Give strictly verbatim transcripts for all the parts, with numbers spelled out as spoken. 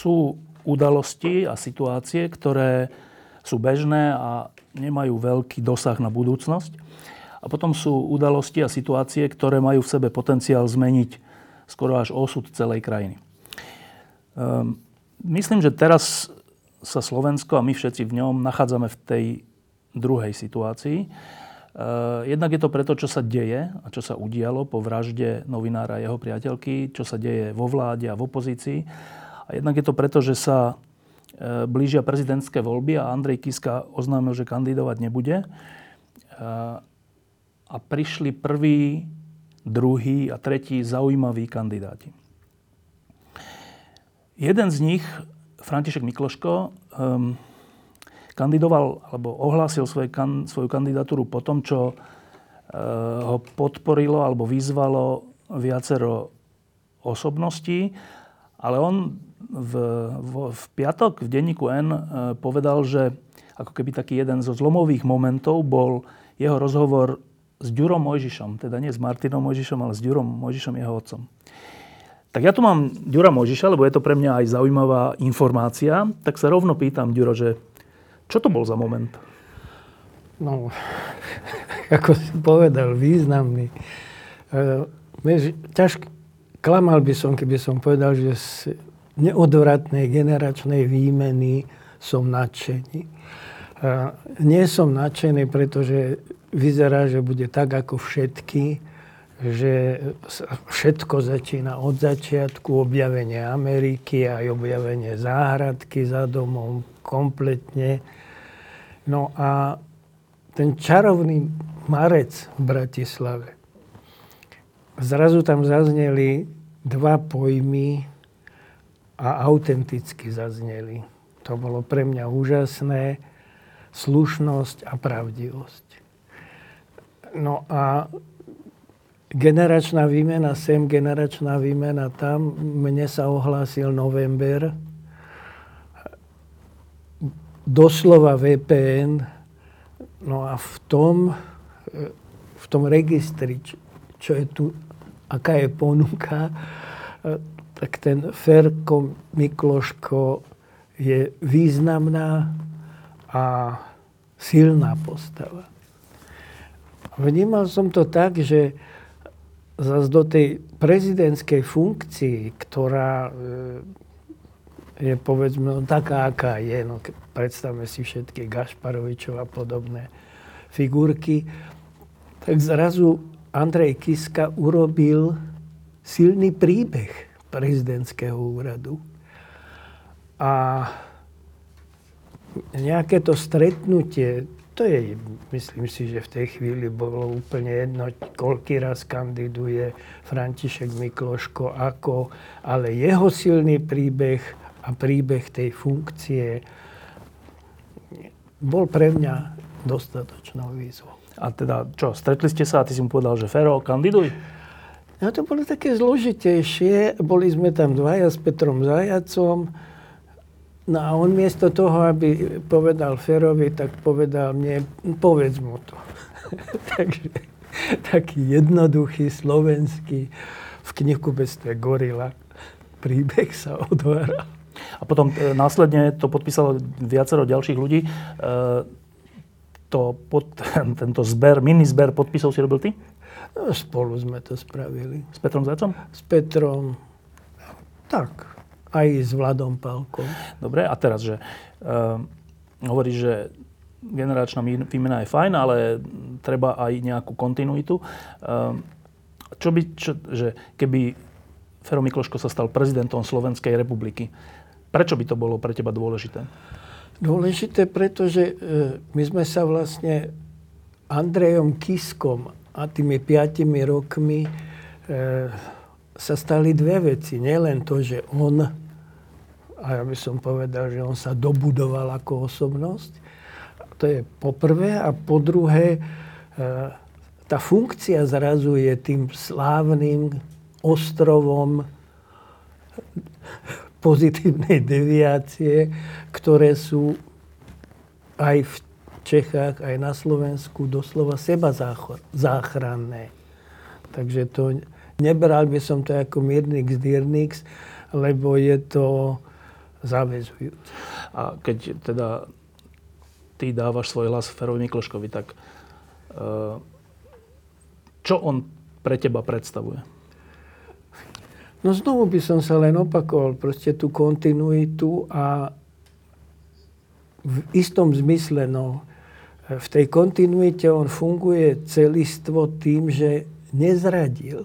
Sú udalosti a situácie, ktoré sú bežné a nemajú veľký dosah na budúcnosť. A potom sú udalosti a situácie, ktoré majú v sebe potenciál zmeniť skoro až osud celej krajiny. Um, myslím, že teraz sa Slovensko a my všetci v ňom nachádzame v tej druhej situácii. Uh, jednak je to preto, čo sa deje a čo sa udialo po vražde novinára a jeho priateľky, čo sa deje vo vláde a v opozícii. A jednak je to preto, že sa blížia prezidentské voľby a Andrej Kiska oznámil, že kandidovať nebude. A prišli prvý, druhý a tretí zaujímaví kandidáti. Jeden z nich, František Mikloško, kandidoval alebo ohlásil svoju kandidatúru po tom, čo ho podporilo alebo vyzvalo viacero osobností. Ale on v, v, v piatok v denníku N povedal, že ako keby taký jeden zo zlomových momentov bol jeho rozhovor s Ďurom Mojžišom. Teda nie s Martinom Mojžišom, ale s Ďurom Mojžišom, jeho otcom. Tak ja tu mám Ďura Mojžiša, lebo je to pre mňa aj zaujímavá informácia. Tak sa rovno pýtam, Ďuro, že čo to bol za moment? No, ako si povedal, významný. E, ťažký. Klamal by som, keby som povedal, že z neodvratnej generačnej výmeny som nadšený. A nie som nadšený, pretože vyzerá, že bude tak ako všetky, že všetko začína od začiatku, objavenie Ameriky a objavenie záhradky za domom kompletne. No a ten čarovný marec v Bratislave. Zrazu tam zazneli dva pojmy a autenticky zazneli. To bolo pre mňa úžasné. Slušnosť a pravdivosť. No a generačná výmena sem, generačná výmena tam. Mne sa ohlásil november. Doslova vé pé en. No a v tom, v tom registri, čo je tu, aká je ponuka, tak ten Ferko Mikloško je významná a silná postava. Vnímal som to tak, že zase do tej prezidentskej funkcii, ktorá je povedzme no, taká, aká je, no, predstavme si všetky Gašparovičov a podobné figurky, tak zrazu Andrej Kiska urobil silný príbeh prezidentského úradu. A nejaké to stretnutie, to je, myslím si, že v tej chvíli bolo úplne jedno, koľký raz kandiduje František Mikloško, ako, ale jeho silný príbeh a príbeh tej funkcie bol pre mňa dostatočnou výzvou. A teda čo, stretli ste sa a ty si mu povedal, že Fero, kandiduj? No to bolo také zložitejšie. Boli sme tam dvaja s Petrom Zajacom. No a on miesto toho, aby povedal Ferovi, tak povedal mne, povedz mu to. Takže taký jednoduchý, slovenský, v knihkupectve Gorila príbeh sa odváral. A potom e, následne to podpísalo viacero ďalších ľudí. E, To pod, tento zber, mini zber podpisov si robil ty? No, spolu sme to spravili. S Petrom Zajcom? S Petrom, tak. Aj s Vladom Pálkom. Dobre, a teraz, že uh, hovoríš, že generačná výmena je fajn, ale treba aj nejakú kontinuitu. Uh, čo by, čo, že keby Fero Mikloško sa stal prezidentom Slovenskej republiky, prečo by to bolo pre teba dôležité? Dôležité, pretože my sme sa vlastne Andrejom Kiskom a tými piatimi rokmi e, sa stali dve veci. Nielen to, že on, a ja by som povedal, že on sa dobudoval ako osobnosť. To je po prvé. A po druhé, tá funkcia zrazu je tým slávnym ostrovom pozitívnej deviácie, ktoré sú aj v Čechách, aj na Slovensku doslova seba záchranné. Takže to... Nebral by som to ako mírnix dírnix, lebo je to záväzujúce. A keď teda ty dávaš svoj hlas Ferovi Mikloškovi, tak čo on pre teba predstavuje? No znovu by som sa len opakoval. Proste tú kontinuitu a v istom zmysle, no, v tej kontinuite on funguje celistvo tým, že nezradil.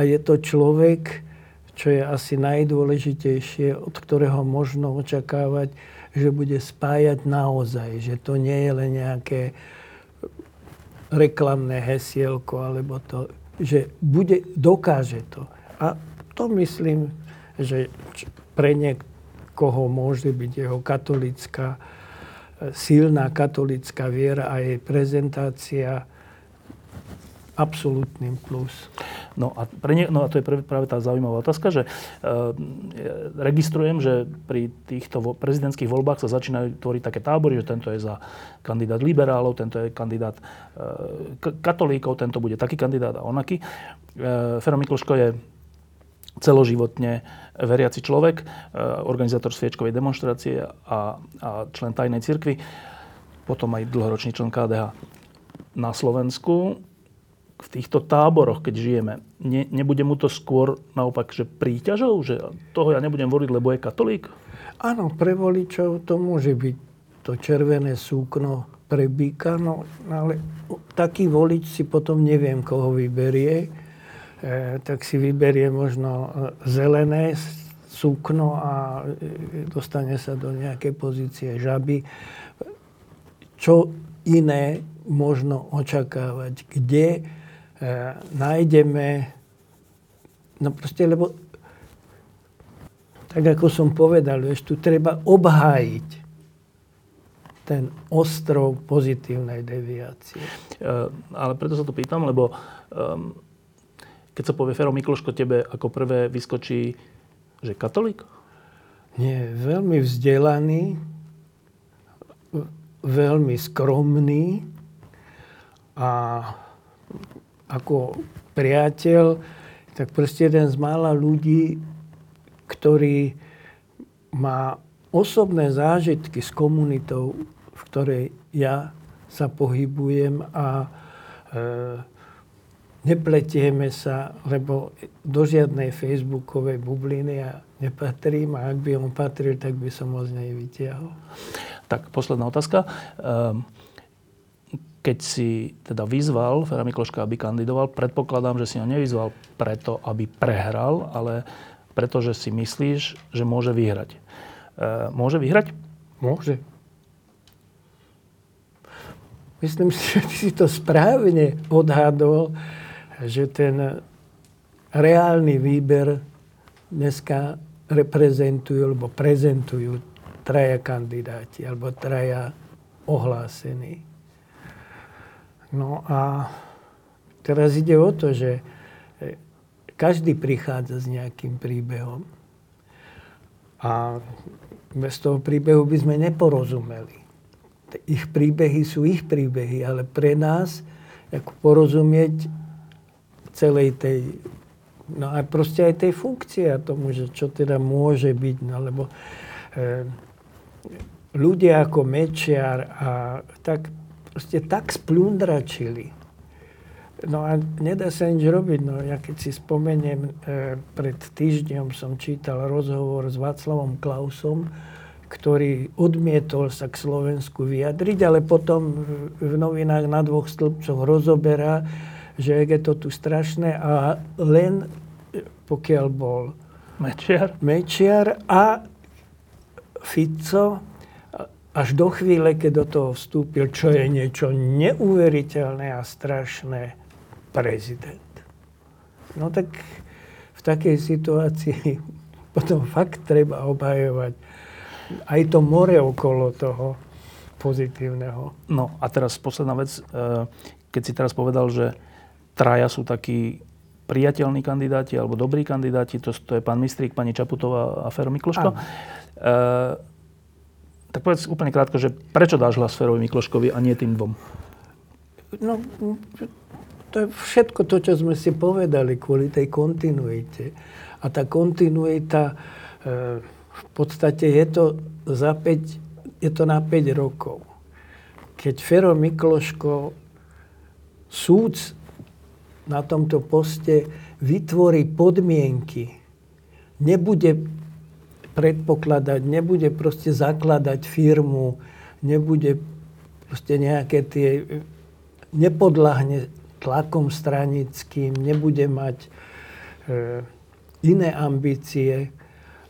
A je to človek, čo je asi najdôležitejšie, od ktorého možno očakávať, že bude spájať naozaj. Že to nie je len nejaké reklamné hesielko, alebo to, že bude, dokáže to. A to myslím, že pre niekoho môže byť jeho katolická, silná katolická viera a jej prezentácia absolútnym plus. No a, pre nie, no a to je práve tá zaujímavá otázka, že e, registrujem, že pri týchto vo, prezidentských voľbách sa začínajú tvoriť také tábory, že tento je za kandidát liberálov, tento je kandidát e, katolíkov, tento bude taký kandidát a onaký. E, Fero Mikloško je celoživotne veriaci človek, e, organizátor sviečkovej demonštrácie a, a člen tajnej cirkvi, potom aj dlhoročný člen ká dé há na Slovensku. V týchto táboroch, keď žijeme, ne, nebude mu to skôr naopak, že príťažou, že toho ja nebudem voliť, lebo je katolík? Áno, pre voličov to môže byť to červené súkno pre býka, no, ale taký volič si potom neviem, koho vyberie, e, tak si vyberie možno zelené súkno a dostane sa do nejakej pozície žaby. Čo iné možno očakávať, kde E, nájdeme, no proste, lebo tak ako som povedal, vieš, tu treba obhájiť ten ostrov pozitívnej deviácie. E, ale preto sa to pýtam, lebo um, keď sa povie Fero Mikloško, tebe ako prvé vyskočí, že katolík? Nie, veľmi vzdelaný, veľmi skromný a ako priateľ, tak proste jeden z mála ľudí, ktorý má osobné zážitky s komunitou, v ktorej ja sa pohybujem a e, nepletieme sa, lebo do žiadnej facebookovej bubliny ja nepatrím a ak by on patril, tak by som ho z nej vytiahol. Tak, posledná otázka. Um... Keď si teda vyzval Fera Mikloška, aby kandidoval, predpokladám, že si ho nevyzval preto, aby prehral, ale preto, že si myslíš, že môže vyhrať. E, môže vyhrať? Môže. Myslím si, že ty si to správne odhadol, že ten reálny výber dneska reprezentujú, alebo prezentujú traja kandidáti, alebo traja ohlásení. No a teraz ide o to, že každý prichádza s nejakým príbehom a bez toho príbehu by sme neporozumeli. Ich príbehy sú ich príbehy, ale pre nás ako porozumieť celej tej, no a proste aj tej funkcie a tomu, že čo teda môže byť, no lebo eh, ľudia ako Mečiar a tak proste tak splundračili. No a nedá sa nič robiť. No ja keď si spomeniem, e, pred týždňom som čítal rozhovor s Václavom Klausom, ktorý odmietol sa k Slovensku vyjadriť, ale potom v novinách na dvoch stĺpcoch rozoberá, že je to tu strašné a len pokiaľ bol Mečiar, Mečiar a Fico, až do chvíle, keď do toho vstúpil, čo je niečo neuveriteľné a strašné, prezident. No tak v v takej situácii potom fakt treba obhajovať aj to more okolo toho pozitívneho. No a teraz posledná vec, keď si teraz povedal, že traja sú takí priateľní kandidáti alebo dobrí kandidáti, to, to je pán Mistrík, pani Čaputová a Fero Mikloško. Áno. Tak povedz úplne krátko, že prečo dáš hlas Ferovi Mikloškovi a nie tým dvom? No, to je všetko to, čo sme si povedali kvôli tej kontinuite. A tá kontinuita, e, v podstate je to, za päť, je to na päť rokov. Keď Fero Mikloško, súc na tomto poste, vytvorí podmienky, nebude predpokladať, nebude proste zakladať firmu, nebude proste nejaké tie, nepodľahne tlakom stranickým, nebude mať e, iné ambície,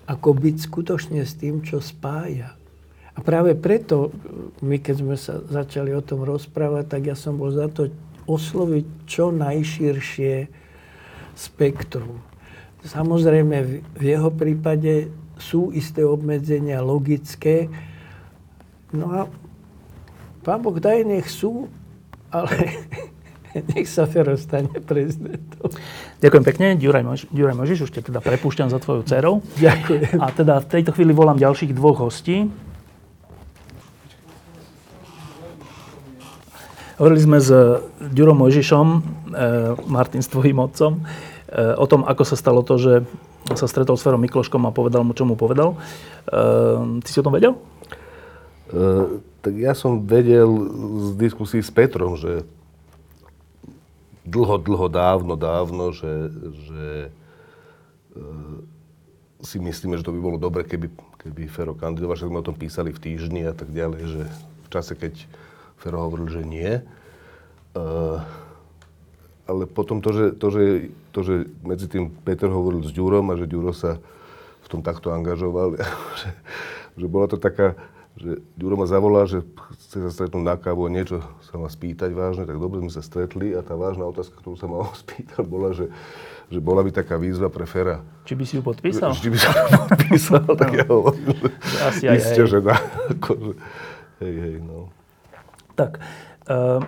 ako byť skutočne s tým, čo spája. A práve preto, my keď sme sa začali o tom rozprávať, tak ja som bol za to osloviť čo najširšie spektrum. Samozrejme, v, v jeho prípade sú isté obmedzenia logické. No a pán Boh daj, nech sú, ale nech sa Fero stane prezidentom. Ďakujem pekne. Ďuraj Mojžiš, Ďuraj Mojžiš, už te teda prepúšťam za tvojou dcerou. Ďakujem. A teda v tejto chvíli volám ďalších dvoch hostí. Hovorili sme s Ďurom Mojžišom, Martin s tvojím otcom, o tom, ako sa stalo to, že sa stretol s Ferom Mikloškom a povedal mu, čo mu povedal. E, ty si o tom vedel? E, tak ja som vedel z diskusí s Petrom, že dlho, dlho, dávno, dávno, že, že e, si myslíme, že to by bolo dobre, keby, keby Fero kandidoval, že sme o tom písali v Týždni a tak ďalej, že v čase, keď Fero hovoril, že nie. E, Ale potom to že, to, že, to, že medzi tým Peter hovoril s Ďurom a že Ďuro sa v tom takto angažoval, že, že bola to taká, že Ďuro ma zavolal, že chce sa stretnúť na kávu a niečo sa ma spýtať vážne, tak dobre sme sa stretli a tá vážna otázka, ktorú sa ma spýtal, bola, že, že bola by taká výzva pre Fera. Či by si ju podpísal? Či by si ju podpísal, tak no. Ja hovorím, že isté, že dá. Akože, hej, hej, no. Tak, uh,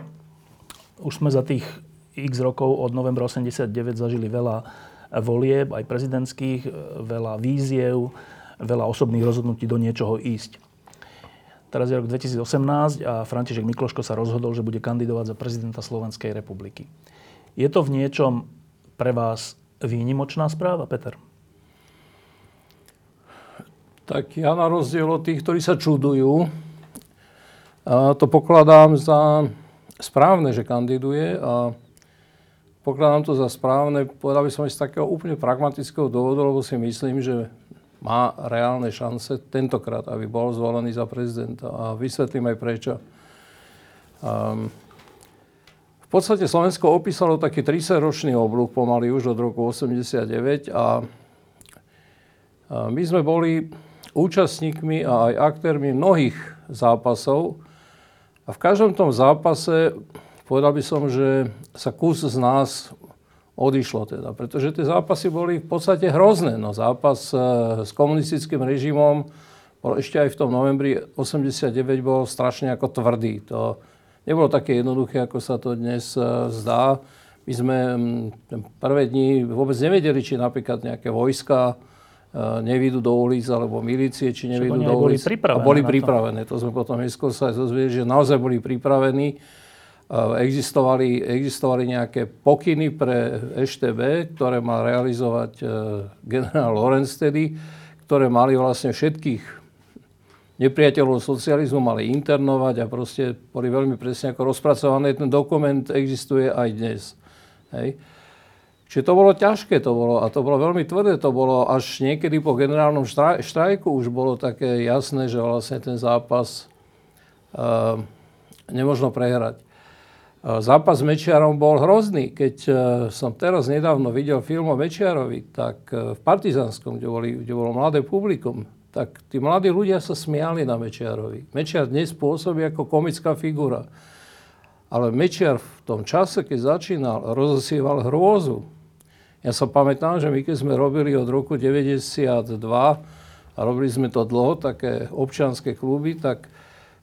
už sme za tých x rokov od novembra osemdesiatdeväť zažili veľa volieb, aj prezidentských, veľa víziev, veľa osobných rozhodnutí do niečoho ísť. Teraz je rok dvetisícosemnásť a František Mikloško sa rozhodol, že bude kandidovať za prezidenta Slovenskej republiky. Je to v niečom pre vás výnimočná správa, Peter? Tak ja na rozdiel od tých, ktorí sa čudujú, to pokladám za správne, že kandiduje a pokladám to za správne, povedal by som aj z takého úplne pragmatického dôvodu, lebo si myslím, že má reálne šance tentokrát, aby bol zvolený za prezidenta. A vysvetlím aj prečo. Um, v podstate Slovensko opísalo taký tridsaťročný oblúk pomaly už od roku osemdesiatdeväť a, a my sme boli účastníkmi a aj aktérmi mnohých zápasov a v každom tom zápase povedal by som, že sa kus z nás odišlo teda, pretože tie zápasy boli v podstate hrozné. No zápas s komunistickým režimom bol ešte aj v tom novembri osemdesiatdeväť bol strašne ako tvrdý. To nebolo také jednoduché, ako sa to dnes zdá. My sme prvé dni vôbec nevedeli, či napríklad nejaké vojska nevyjdú do ulic, alebo milície, či nevyjdú do ulic. A boli pripravené. To. to sme potom neskôr sa aj dozvedeli, že naozaj boli pripravení. Existovali, existovali nejaké pokyny pre eš té bé, ktoré mal realizovať generál Lorenz tedy, ktoré mali vlastne všetkých nepriateľov socializmu, mali internovať a proste boli veľmi presne ako rozpracované. Ten dokument existuje aj dnes. Hej. Čiže to bolo ťažké, to bolo a to bolo veľmi tvrdé, to bolo až niekedy po generálnom štraj- štrajku už bolo také jasné, že vlastne ten zápas uh, nemožno prehrať. Zápas s Mečiarom bol hrozný. Keď som teraz nedávno videl film o Mečiarovi, tak v Partizánskom, kde, boli, kde bolo mladé publikum, tak tí mladí ľudia sa smiali na Mečiarovi. Mečiar dnes pôsobí ako komická figura. Ale Mečiar v tom čase, keď začínal, rozosieval hrôzu. Ja sa pamätám, že my keď sme robili od roku deväťdesiatdva a robili sme to dlho, také občianske kluby, tak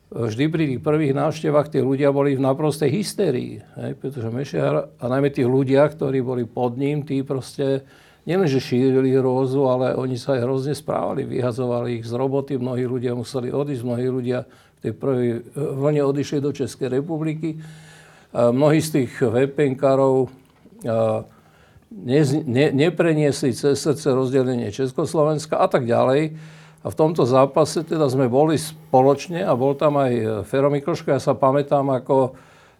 vždy pri tých prvých návštevách tie ľudia boli v naprostej hystérii. Hej? Pretože Mečiar, a najmä tí ľudia, ktorí boli pod ním, tí proste nielenže šírili hrôzu, ale oni sa aj hrozne správali. Vyhazovali ich z roboty, mnohí ľudia museli odísť, mnohí ľudia v tej prvej vlne odišli do Českej republiky. A mnohí z tých VPNkárov ne, ne, nepreniesli cez srdce rozdelenie Československa a tak ďalej. A v tomto zápase teda sme boli spoločne a bol tam aj Fero Mikloško. Ja sa pamätám, ako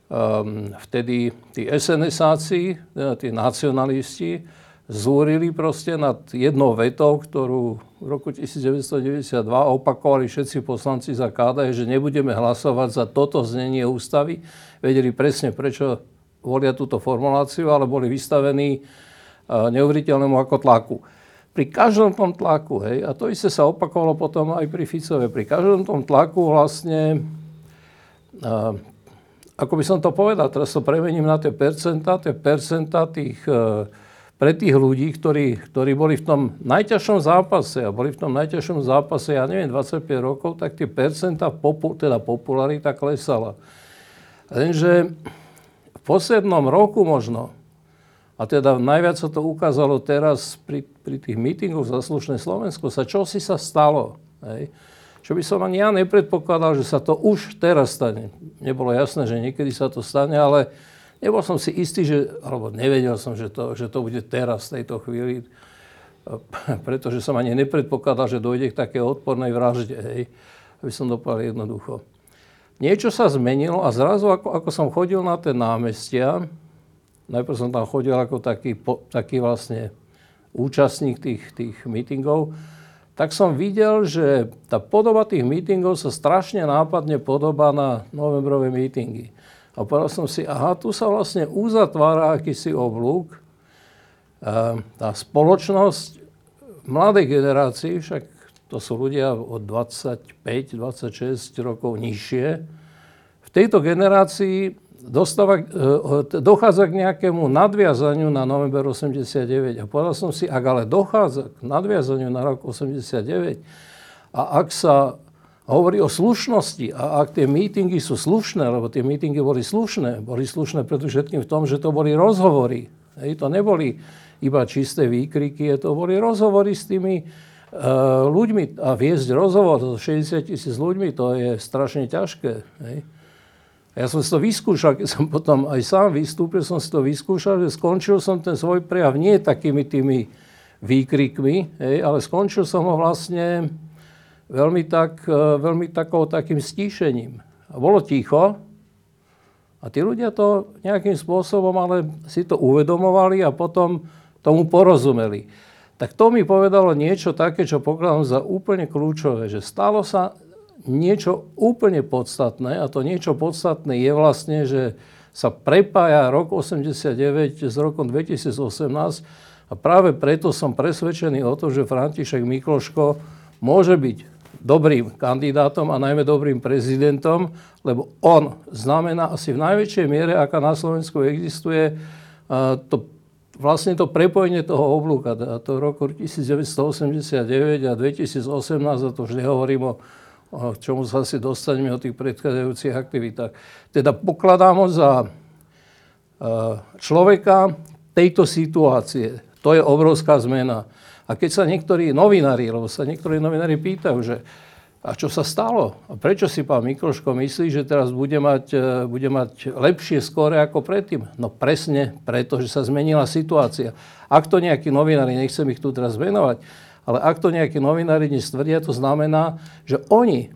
um, vtedy tí es en esáci, tí nacionalisti, zúrili proste nad jednou vetou, ktorú v roku devätnásťstodeväťdesiatdva opakovali všetci poslanci za ká dé, že nebudeme hlasovať za toto znenie ústavy. Vedeli presne, prečo volia túto formuláciu, ale boli vystavení uh, neuveriteľnému ako tlaku. Pri každom tom tlaku, hej, a to isté sa opakovalo potom aj pri Ficove, pri každom tom tlaku vlastne, uh, ako by som to povedal, teraz to premením na tie percentá, tie percentá tých, uh, pre tých ľudí, ktorí, ktorí boli v tom najťažšom zápase, a boli v tom najťažšom zápase, ja neviem, dvadsaťpäť rokov, tak tie percentá, popu, teda popularita klesala. Lenže v poslednom roku možno, a teda najviac sa to ukázalo teraz pri, pri tých mítingoch za slušné Slovensko, sa čosi sa stalo. Hej? Čo by som ani ja nepredpokladal, že sa to už teraz stane. Nebolo jasné, že niekedy sa to stane, ale nebol som si istý, že, alebo nevedel som, že to, že to bude teraz v tejto chvíli, pretože som ani nepredpokladal, že dojde k takej odpornej vražde. Hej? Aby som to povedal jednoducho. Niečo sa zmenilo a zrazu, ako, ako som chodil na tie námestia, najprv som tam chodil ako taký, taký vlastne účastník tých, tých mítingov, tak som videl, že tá podoba tých mítingov sa strašne nápadne podobá na novembrové mítingy. A povedal som si, aha, tu sa vlastne uzatvára akýsi oblúk. Tá spoločnosť mladej generácii, však to sú ľudia od dvadsaťpäť dvadsaťšesť rokov nižšie, v tejto generácii Dostáva, dochádza k nejakému nadviazaniu na november osemdesiatdeväť. A povedal som si, ak ale dochádza k nadviazaniu na rok osemdesiatdeväť a ak sa hovorí o slušnosti a ak tie mítingy sú slušné, lebo tie mítingy boli slušné, boli slušné predovšetkým v tom, že to boli rozhovory. Hej, to neboli iba čisté výkriky, to boli rozhovory s tými uh, ľuďmi. A viesť rozhovor so šesťdesiat tisíc ľuďmi, to je strašne ťažké. Hej. Ja som si to vyskúšal, keď som potom aj sám vystúpil, som si to vyskúšal, že skončil som ten svoj prejav nie takými tými výkrikmi, hej, ale skončil som ho vlastne veľmi, tak, veľmi takou, takým stíšením. A bolo ticho a tí ľudia to nejakým spôsobom ale si to uvedomovali a potom tomu porozumeli. Tak to mi povedalo niečo také, čo pokladám za úplne kľúčové, že stalo sa niečo úplne podstatné, a to niečo podstatné je vlastne, že sa prepája rok osemdesiatdeväť s rokom dvetisícosemnásť a práve preto som presvedčený o tom, že František Mikloško môže byť dobrým kandidátom a najmä dobrým prezidentom, lebo on znamená asi v najväčšej miere, aká na Slovensku existuje, to, vlastne to prepojenie toho oblúka, to roku devätnásťstoosemdesiatdeväť a dvetisícosemnásť, a to už nehovorím o k čomu sa si dostaneme o tých predchádzajúcich aktivitách. Teda pokladám ho za človeka tejto situácie. To je obrovská zmena. A keď sa niektorí novinári, lebo sa niektorí novinári pýtajú, že a čo sa stalo? A prečo si pán Mikloško myslí, že teraz bude mať, bude mať lepšie skóre ako predtým? No presne preto, že sa zmenila situácia. Ak to nejakí novinári, nechcem ich tu teraz venovať, ale ak to nejakí novinári stvrdia, to znamená, že oni,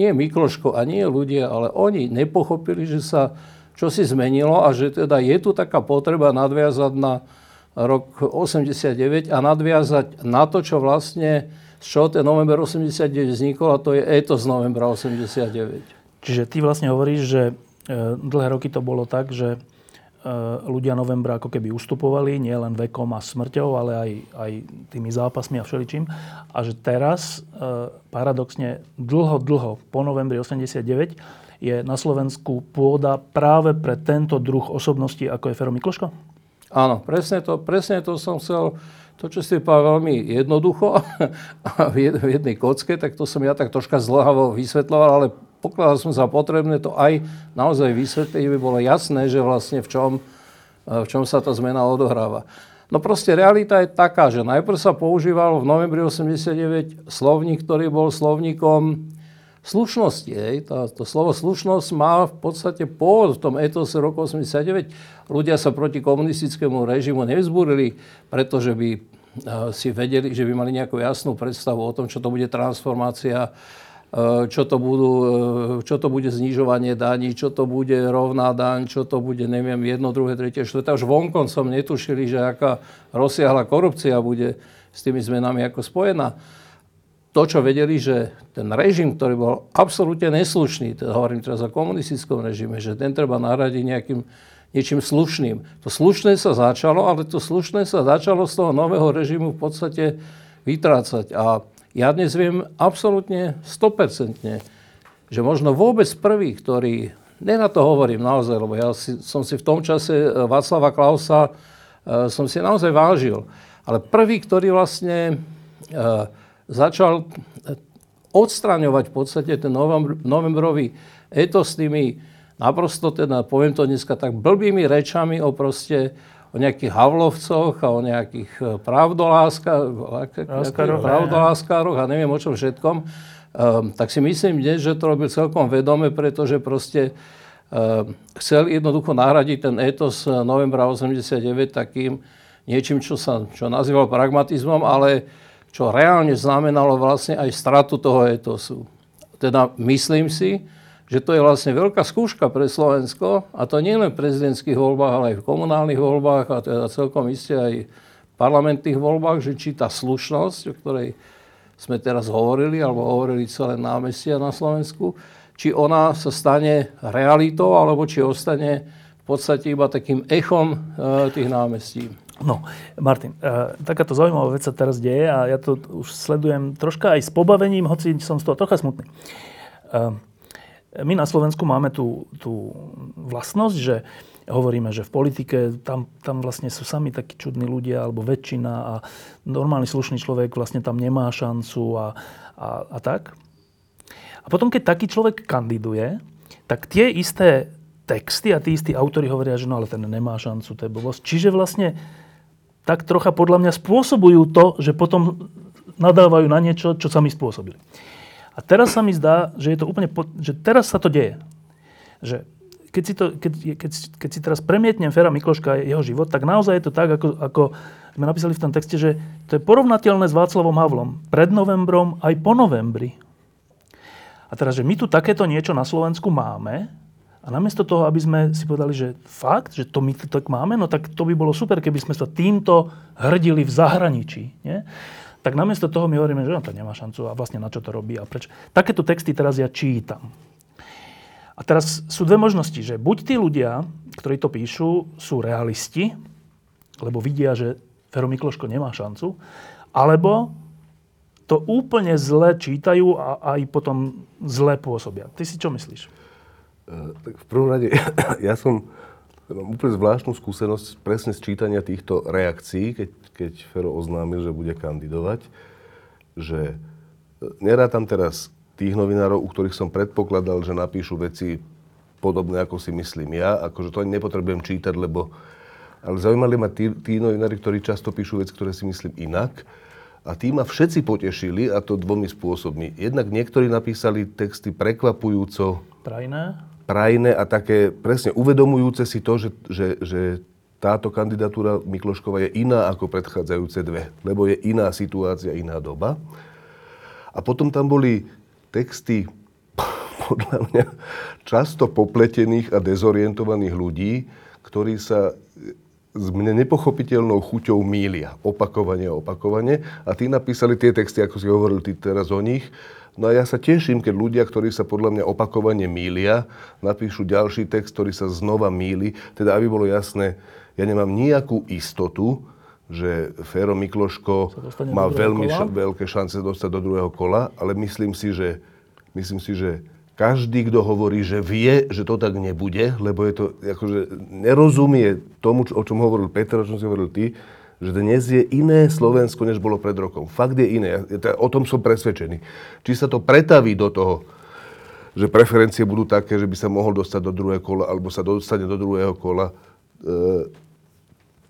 nie Mikloško a nie ľudia, ale oni nepochopili, že sa čosi zmenilo a že teda je tu taká potreba nadviazať na rok osemdesiatdeväť a nadviazať na to, čo vlastne, z čoho ten november osemdesiatdeväť vznikol, a to je etos novembra osemdesiatdeväť. Čiže ty vlastne hovoríš, že dlhé roky to bolo tak, že ľudia novembra ako keby ustupovali, nie len vekom a smrťou, ale aj, aj tými zápasmi a všeličím. A že teraz, paradoxne, dlho, dlho, po novembri osemdesiatdeväť, je na Slovensku pôda práve pre tento druh osobnosti, ako je Fero Mikloško? Áno, presne to, presne to som chcel, to, čo ste povedal veľmi jednoducho a v jednej kocke, tak to som ja tak troška zlhavo vysvetľoval, ale pokladal som za potrebné to aj naozaj vysvetliť, aby bolo jasné, že vlastne v čom, v čom sa tá zmena odohráva. No proste realita je taká, že najprv sa používal v novembri osemdesiatdeväť slovník, ktorý bol slovníkom slušnosti. Hej. Tá, to slovo slušnosť má v podstate pôvod v tom etose roku osemdesiatdeväť. Ľudia sa proti komunistickému režimu nevzbúrili, pretože by si vedeli, že by mali nejakú jasnú predstavu o tom, čo to bude transformácia, čo to, budú, čo to bude znižovanie daní, čo to bude rovná daň, čo to bude, neviem, jedno, druhé, tretie, štvrté. Už vonkoncom netušili, že aká rozsiahla korupcia bude s tými zmenami ako spojená. To, čo vedeli, že ten režim, ktorý bol absolútne neslušný, teda hovorím teraz o komunistickom režime, že ten treba nahradiť nejakým niečím slušným. To slušné sa začalo, ale to slušné sa začalo z toho nového režimu v podstate vytrácať. A ja dnes viem absolútne sto percent, že možno vôbec prvý, ktorý, ne na to hovorím naozaj, lebo ja si, som si v tom čase Václava Klausa e, som si naozaj vážil, ale prvý, ktorý vlastne e, začal odstraňovať v podstate ten novembrový etos s tými naprosto, teda poviem to dneska tak blbými rečami o proste o nejakých havlovcoch a o nejakých pravdoláskaroch a neviem o čom všetkom, um, tak si myslím dnes, že to robil celkom vedome, pretože proste um, chcel jednoducho nahradiť ten etos novembra osemdesiatdeväť takým niečím, čo sa čo nazýval pragmatizmom, ale čo reálne znamenalo vlastne aj stratu toho etosu. Teda myslím si, že to je vlastne veľká skúška pre Slovensko, a to nie len v prezidentských voľbách, ale aj v komunálnych voľbách a teda celkom iste aj v parlamentných voľbách, že či tá slušnosť, o ktorej sme teraz hovorili, alebo hovorili celé námestia na Slovensku, či ona sa stane realitou, alebo či ostane v podstate iba takým echom e, tých námestí. No, Martin, e, takáto zaujímavá vec sa teraz deje a ja to už sledujem troška aj s pobavením, hoci som z toho trocha smutný. E, My na Slovensku máme tú, tú vlastnosť, že hovoríme, že v politike tam, tam vlastne sú sami takí čudní ľudia alebo väčšina a normálny slušný človek vlastne tam nemá šancu a, a, a tak. A potom, keď taký človek kandiduje, tak tie isté texty a tí istí autori hovoria, že no ale ten nemá šancu, to je blbosť. Čiže vlastne tak trocha podľa mňa spôsobujú to, že potom nadávajú na niečo, čo sami spôsobili. A teraz sa mi zdá, že je to úplne, že teraz sa to deje. Že keď si, to, keď, keď, keď si teraz premietnem Fera Mikloška a jeho život, tak naozaj je to tak, ako, ako sme napísali v tom texte, že to je porovnateľné s Václavom Havlom. Pred novembrom aj po novembri. A teraz, že my tu takéto niečo na Slovensku máme a namiesto toho, aby sme si povedali, že fakt, že to my tu tak máme, no tak to by bolo super, keby sme sa týmto hrdili v zahraničí, nie? Tak namiesto toho my hovoríme, že on to nemá šancu a vlastne na čo to robí a prečo. Takéto texty teraz ja čítam. A teraz sú dve možnosti, že buď tí ľudia, ktorí to píšu, sú realisti, lebo vidia, že Fero Mikloško nemá šancu, alebo to úplne zle čítajú a aj potom zle pôsobia. Ty si čo myslíš? Tak v prvom rade, ja som... Mám úplne zvláštnu skúsenosť presne z čítania týchto reakcií, keď, keď Fero oznámil, že bude kandidovať, že nerátam teraz tých novinárov, u ktorých som predpokladal, že napíšu veci podobné, ako si myslím ja, akože to ani nepotrebujem čítať, lebo... Ale zaujímali ma tí, tí novinári, ktorí často píšu veci, ktoré si myslím inak, a tí ma všetci potešili, a to dvomi spôsobmi. Jednak niektorí napísali texty prekvapujúco... Prajné? prajné a také presne uvedomujúce si to, že, že, že táto kandidatúra Mikloškova je iná ako predchádzajúce dve, lebo je iná situácia, iná doba. A potom tam boli texty podľa mňa často popletených a dezorientovaných ľudí, ktorí sa s mne nepochopiteľnou chuťou mýlia opakovane a opakovane. A tí napísali tie texty, ako si hovoril ty teraz o nich. No a ja sa teším, keď ľudia, ktorí sa podľa mňa opakovane mýlia, napíšu ďalší text, ktorý sa znova mýli. Teda, aby bolo jasné, ja nemám nejakú istotu, že Fero Mikloško má veľmi ša- veľké šance dostať do druhého kola, ale myslím si, že, myslím si, že Každý, kto hovorí, že vie, že to tak nebude, lebo je to, akože nerozumie tomu, čo, o čom hovoril Peter, o čom si hovoril ty, že dnes je iné Slovensko, než bolo pred rokom. Fakt je iné. Ja, o tom som presvedčený. Či sa to pretaví do toho, že preferencie budú také, že by sa mohol dostať do druhého kola, alebo sa dostane do druhého kola, e-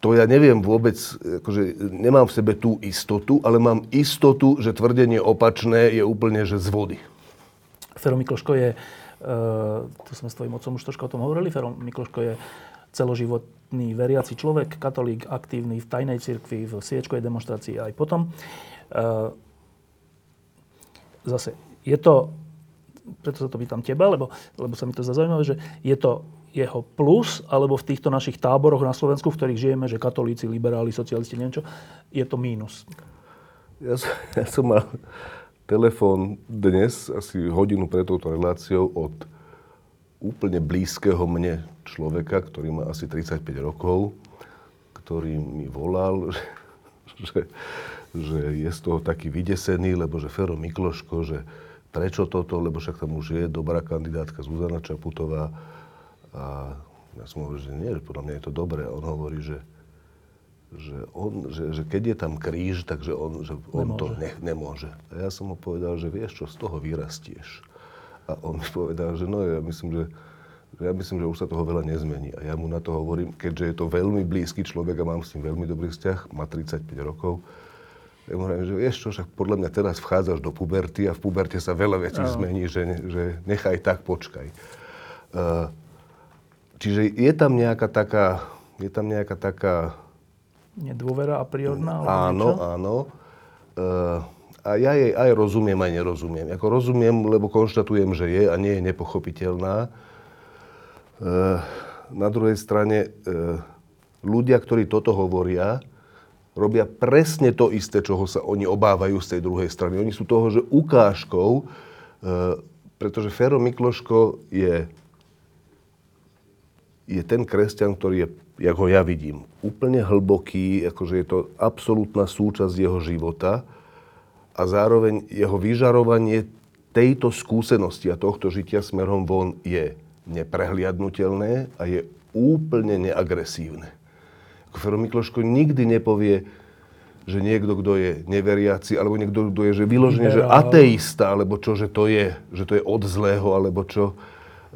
to ja neviem vôbec, akože nemám v sebe tú istotu, ale mám istotu, že tvrdenie opačné je úplne, že z vody. Fero Mikloško je, tu sme s tvojim otcom už troška o tom hovorili, Fero Mikloško je celoživotný veriaci človek, katolík, aktívny v tajnej cirkvi, v siečkovej demonstrácii aj potom. Zase, je to, preto sa to pýtam teba, lebo, lebo sa mi to zdá zaujímavé, že je to jeho plus, alebo v týchto našich táboroch na Slovensku, v ktorých žijeme, že katolíci, liberáli, socialisti, neviem čo, je to mínus. Ja som, ja som mal telefón dnes, asi hodinu pred touto reláciou, od úplne blízkeho mne človeka, ktorý má asi tridsaťpäť rokov, ktorý mi volal, že, že, že je z toho taký vydesený, lebo že Fero Mikloško, že prečo toto, lebo však tam už je dobrá kandidátka Zuzana Čaputová. A ja som hovoril, že nie, že podľa mňa je to dobré. A on hovorí, že, že, on, že, že keď je tam kríž, takže on, že on nemôže. to ne, nemôže. A ja som mu povedal, že vieš čo, z toho vyrastieš. A on mi povedal, že no, ja myslím, že, ja myslím, že už sa toho veľa nezmení. A ja mu na to hovorím, keďže je to veľmi blízky človek a mám s ním veľmi dobrý vzťah, má tridsaťpäť rokov, ja mu hovorím, že vieš čo, však podľa mňa teraz vchádzaš do puberty a v puberte sa veľa vecí Aho. zmení, že, že nechaj tak, počkaj. Uh, Čiže je tam nejaká taká... Je tam nejaká taká... Nedôvera a prírodná? Áno, niečo? áno. E, a ja jej aj rozumiem, aj nerozumiem. Ako rozumiem, lebo konštatujem, že je a nie je nepochopiteľná. E, na druhej strane, e, ľudia, ktorí toto hovoria, robia presne to isté, čoho sa oni obávajú z tej druhej strany. Oni sú toho, že ukážkou, e, pretože Fero Mikloško je... je ten kresťan, ktorý je, jak ho ja vidím, úplne hlboký, akože je to absolútna súčasť jeho života a zároveň jeho vyžarovanie tejto skúsenosti a tohto žitia smerom von je neprehliadnutelné a je úplne neagresívne. Fero Mikloško nikdy nepovie, že niekto, kto je neveriaci, alebo niekto, kto je že vyložený, že ateista, alebo čo, že to je, že to je od zlého, alebo čo,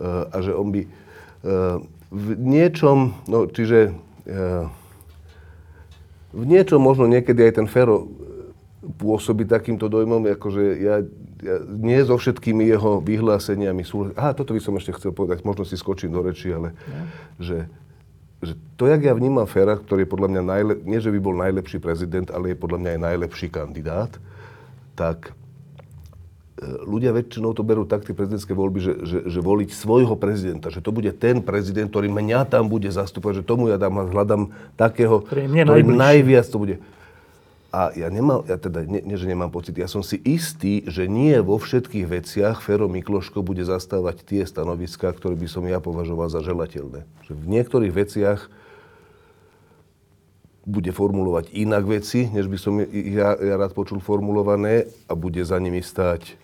a že on by... V niečom, no čiže e, v niečom možno niekedy aj ten Fero pôsobí takýmto dojmom, akože ja, ja nie so všetkými jeho vyhláseniami sú... Aha, toto by som ešte chcel povedať, možno si skočím do reči, ale ja. že, že to, jak ja vnímam Fera, ktorý je podľa mňa najlepší, nie že by bol najlepší prezident, ale je podľa mňa aj najlepší kandidát, tak... ľudia väčšinou to berú tak tie prezidentské voľby, že, že, že voliť svojho prezidenta, že to bude ten prezident, ktorý mňa tam bude zastupovať, že tomu ja dám, hľadám takého, ktorý najviac to bude. A ja nemám, ja teda, nie, nie, že nemám pocit, ja som si istý, že nie vo všetkých veciach Fero Mikloško bude zastávať tie stanoviská, ktoré by som ja považoval za želateľné. Že v niektorých veciach bude formulovať inak veci, než by som ja, ja rád počul formulované a bude za nimi stáť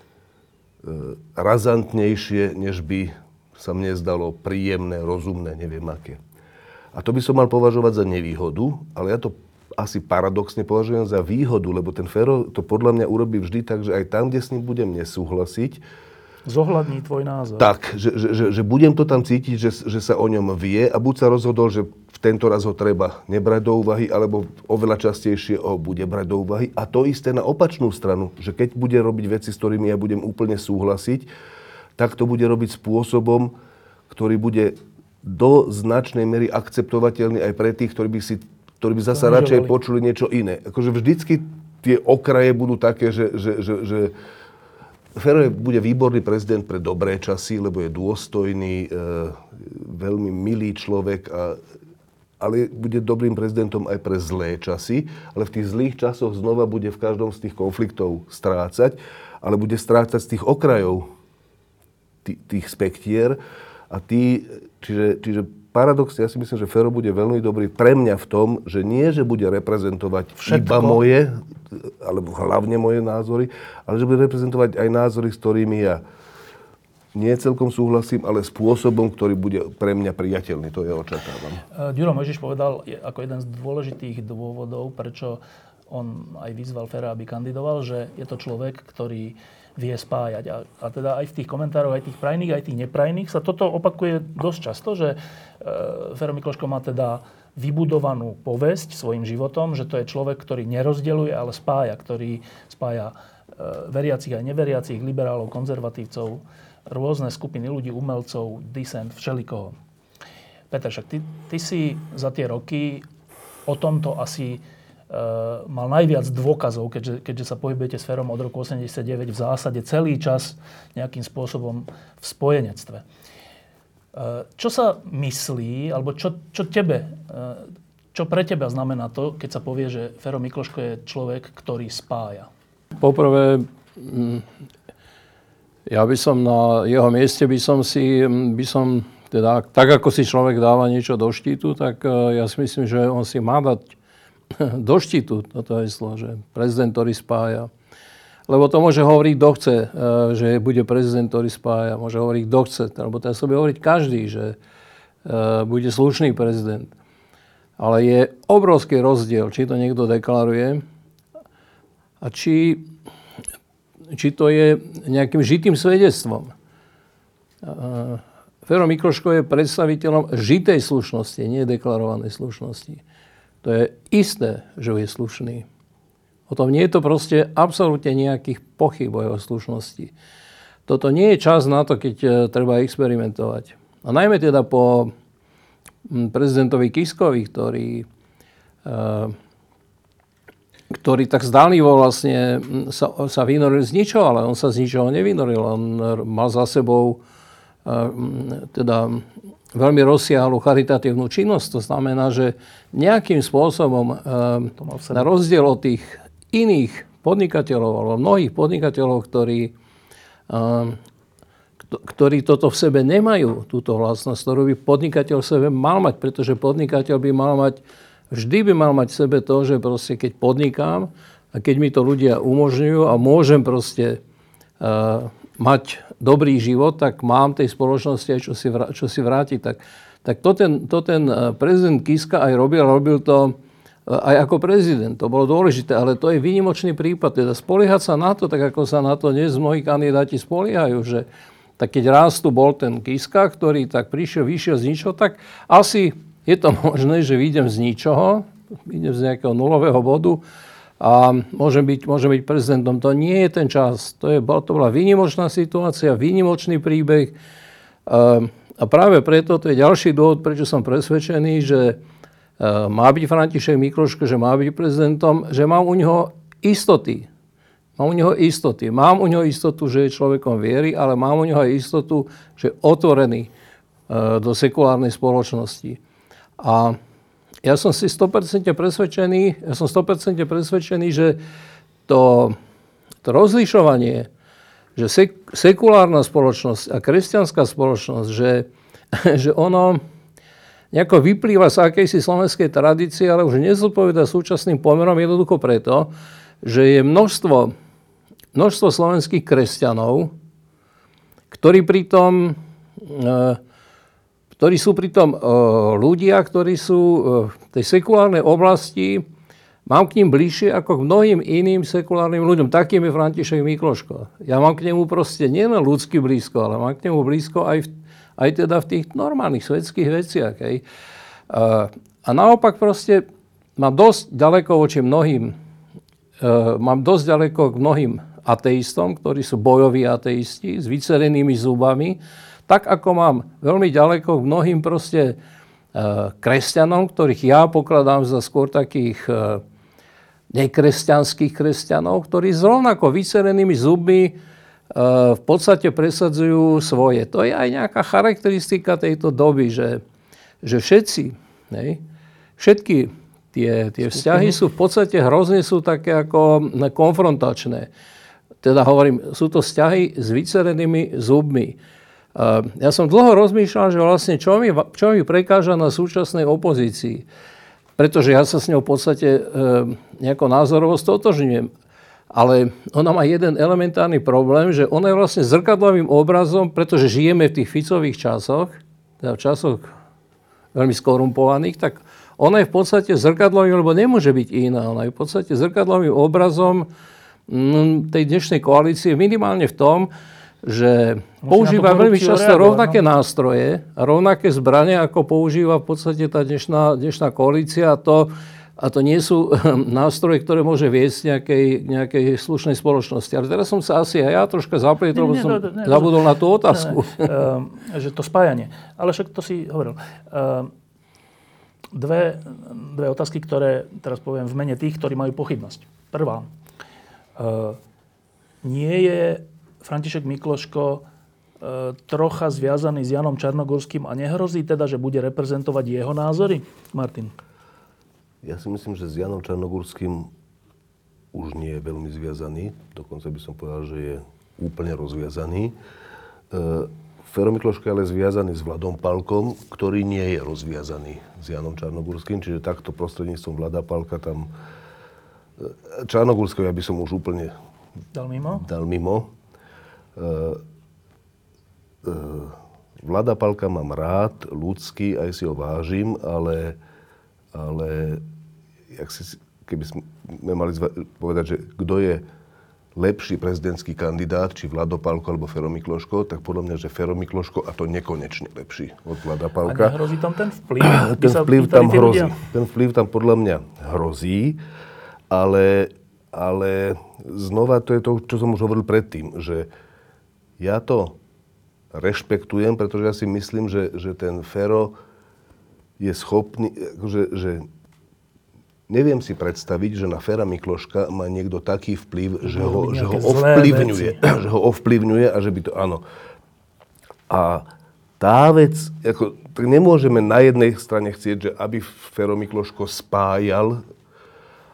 razantnejšie, než by sa mne zdalo príjemné, rozumné, neviem aké. A to by som mal považovať za nevýhodu, ale ja to asi paradoxne považujem za výhodu, lebo ten Fero to podľa mňa urobí vždy tak, že aj tam, kde s ním budem nesúhlasiť, zohľadní tvoj názor. Tak, že, že, že, že budem to tam cítiť, že, že sa o ňom vie a buď sa rozhodol, že v tento raz ho treba nebrať do úvahy, alebo oveľa častejšie ho bude brať do úvahy. A to isté na opačnú stranu, že keď bude robiť veci, s ktorými ja budem úplne súhlasiť, tak to bude robiť spôsobom, ktorý bude do značnej miery akceptovateľný aj pre tých, ktorí by, si, ktorí by zasa no, radšej počuli niečo iné. Akože vždycky tie okraje budú také, že... že, že, že Fero bude výborný prezident pre dobré časy, lebo je dôstojný, e, veľmi milý človek, a, ale bude dobrým prezidentom aj pre zlé časy, ale v tých zlých časoch znova bude v každom z tých konfliktov strácať, ale bude strácať z tých okrajov, t- tých spektier. A tí, čiže, čiže paradoxne, ja si myslím, že Fero bude veľmi dobrý pre mňa v tom, že nie, že bude reprezentovať všetko, iba moje... alebo hlavne moje názory, ale že bude reprezentovať aj názory, s ktorými ja nie celkom súhlasím, ale spôsobom, ktorý bude pre mňa priateľný. To ja očakávam. Ďuro Mojžiš povedal ako jeden z dôležitých dôvodov, prečo on aj vyzval Fera, aby kandidoval, že je to človek, ktorý vie spájať. A, a teda aj v tých komentároch, aj tých prajných, aj tých neprajných sa toto opakuje dosť často, že e, Fero Mikloško má teda vybudovanú povesť svojim životom, že to je človek, ktorý nerozdeľuje, ale spája, ktorý spája e, veriacich aj neveriacich, liberálov, konzervatívcov, rôzne skupiny ľudí, umelcov, disent, všelikoho. Peter, však ty, ty si za tie roky o tomto asi e, mal najviac dôkazov, keďže, keďže sa pohybujete s Ferom od roku osemdesiatdeväť v zásade celý čas nejakým spôsobom v spojenectve. E, čo sa myslí, alebo čo, čo tebe, e, čo pre teba znamená to, keď sa povie, že Fero Mikloško je človek, ktorý spája? Poprvé... Mm... Ja by som na jeho mieste, by som si, by som, teda, tak ako si človek dáva niečo do štítu, tak ja si myslím, že on si má dať do štítu toto heslo, že prezident, ktorý spája. Lebo to môže hovoriť, kto chce, že bude prezident, ktorý spája. Môže hovoriť, kto chce, lebo teraz sa bude hovoriť každý, že bude slušný prezident. Ale je obrovský rozdiel, či to niekto deklaruje a či... či to je nejakým žitým svedectvom. Fero Mikloško je predstaviteľom žitej slušnosti, nie deklarovanej slušnosti. To je isté, že je slušný. O tom nie je to proste absolútne nejakých pochyb o jeho slušnosti. Toto nie je čas na to, keď treba experimentovať. A najmä teda po prezidentovi Kiskovi, ktorý... ktorý tak zdánlivo vlastne sa, sa vynoril z ničoho, ale on sa z ničoho nevynoril. On mal za sebou teda veľmi rozsiahlu charitatívnu činnosť. To znamená, že nejakým spôsobom na rozdiel od tých iných podnikateľov, alebo mnohých podnikateľov, ktorí, ktorí toto v sebe nemajú, túto vlastnosť, ktorú by podnikateľ v sebe mal mať, pretože podnikateľ by mal mať Vždy by mal mať v sebe to, že proste keď podnikám a keď mi to ľudia umožňujú a môžem proste uh, mať dobrý život, tak mám tej spoločnosti aj čo si, vrá- čo si vrátiť. Tak, tak to, ten, to ten prezident Kiska aj robil, robil to aj ako prezident. To bolo dôležité, ale to je výnimočný prípad. Teda spoliehať sa na to, tak ako sa na to dnes mnohí kandidáti spoliehajú, že tak keď raz tu bol ten Kiska, ktorý tak prišiel, vyšiel z ničoho, tak asi... Je to možné, že vyjdem z ničoho, vyjdem z nejakého nulového bodu a môžem byť, môžem byť prezidentom. To nie je ten čas. To, je, to bola výnimočná situácia, výnimočný príbeh. A práve preto, to je ďalší dôvod, prečo som presvedčený, že má byť František Mikloško, že má byť prezidentom, že mám u neho istoty. Mám u neho istoty. Mám u neho istotu, že je človekom viery, ale mám u neho aj istotu, že je otvorený do sekulárnej spoločnosti. A ja som si sto percent presvedčený, ja som sto percent presvedčený, že to, to rozlišovanie, že sek, sekulárna spoločnosť a kresťanská spoločnosť, že, že ono nejako vyplýva z akejsi slovenskej tradície, ale už nezodpovedá súčasným pomerom jednoducho preto, že je množstvo, množstvo slovenských kresťanov, ktorí pritom... E, ktorí sú pritom e, ľudia, ktorí sú e, v tej sekulárnej oblasti, mám k ním bližšie ako k mnohým iným sekulárnym ľuďom. Takým je František Mikloško. Ja mám k nemu proste nielen ľudsky blízko, ale mám k nemu blízko aj, v, aj teda v tých normálnych svetských veciach. E, a naopak proste mám dosť ďaleko voči mnohým, e, mám dosť ďaleko k mnohým ateistom, ktorí sú bojoví ateisti s vycerenými zubami, tak ako mám veľmi ďaleko k mnohým proste e, kresťanom, ktorých ja pokladám za skôr takých e, nekresťanských kresťanov, ktorí s rovnako vycerenými zubmi e, v podstate presadzujú svoje. To je aj nejaká charakteristika tejto doby, že, že všetci, ne, všetky tie, tie vzťahy sú v podstate hrozne sú také ako konfrontačné. Teda hovorím, sú to vzťahy s vycerenými zubmi. Ja som dlho rozmýšľal, že vlastne čo mi, čo mi prekáža na súčasnej opozícii. Pretože ja sa s ňou v podstate e, nejako názorovo stotožňujem. A Ale ona má jeden elementárny problém, že ona je vlastne zrkadlovým obrazom, pretože žijeme v tých Ficových časoch, teda v časoch veľmi skorumpovaných, tak ona je v podstate zrkadlovým, lebo nemôže byť iná, ona je v podstate zrkadlovým obrazom tej dnešnej koalície, minimálne v tom, že používa veľmi často rovnaké nástroje a rovnaké zbranie, ako používa v podstate tá dnešná, dnešná koalícia. A to, a to nie sú nástroje, ktoré môže viesť nejakej, nejakej slušnej spoločnosti. Ale teraz som sa asi aj ja troška zaplietol, lebo som ne, ne, zabudol ne, na tú otázku. Ne, ne, že to spájanie. Ale však to si hovoril. Dve, dve otázky, ktoré teraz poviem v mene tých, ktorí majú pochybnosť. Prvá. Nie je František Mikloško trocha zviazaný s Janom Čarnogurským a nehrozí teda, že bude reprezentovať jeho názory? Martin. Ja si myslím, že s Janom Čarnogurským už nie je veľmi zviazaný. Dokonca by som povedal, že je úplne rozviazaný. Fero Mikloško je ale zviazaný s Vladom Pálkom, ktorý nie je rozviazaný s Janom Čarnogurským. Čiže takto prostredníctvom Vlada Pálka tam... Čarnogurského ja by som už úplne dal mimo. Dal mimo. Uh, uh, Vlada Pálka mám rád, ľudský, aj si ho vážim, ale, ale jak si, keby sme mali zva- povedať, že kto je lepší prezidentský kandidát, či Vlado Pálko alebo Fero Mikloško, tak podľa mňa, že Fero Mikloško, a to nekonečne lepší od Vlada Pálka. A nehrozí tam ten vplyv? ten vplyv tam hrozí. Ľudia. Ten vplyv tam podľa mňa hrozí, ale, ale znova to je to, čo som už hovoril predtým, že ja to rešpektujem, pretože ja si myslím, že, že ten Fero je schopný, akože, že neviem si predstaviť, že na Fera Mikloška má niekto taký vplyv, že ho, že ho ovplyvňuje, že ho ovplyvňuje a že by to, áno. A tá vec, ako, tak nemôžeme na jednej strane chcieť, že aby Fero Mikloško spájal,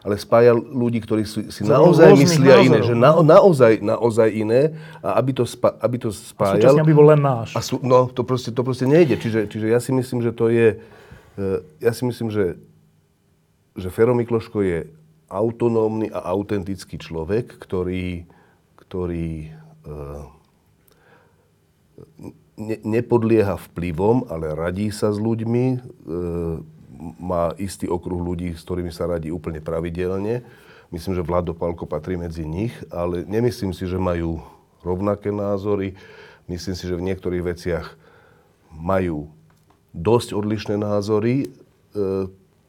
ale spájal ľudí, ktorí si naozaj myslia názorov. Iné, že na, naozaj, naozaj iné, a aby to, spa, aby to spájal... A súčasne by bol len náš. A sú, no, to proste, to proste nejde. Čiže, čiže ja si myslím, že to je... Ja si myslím, že, že Fero Mikloško je autonómny a autentický človek, ktorý, ktorý ne, nepodlieha vplyvom, ale radí sa s ľuďmi, má istý okruh ľudí, s ktorými sa radí úplne pravidelne. Myslím, že Vlado Pálko patrí medzi nich, ale nemyslím si, že majú rovnaké názory. Myslím si, že v niektorých veciach majú dosť odlišné názory. E,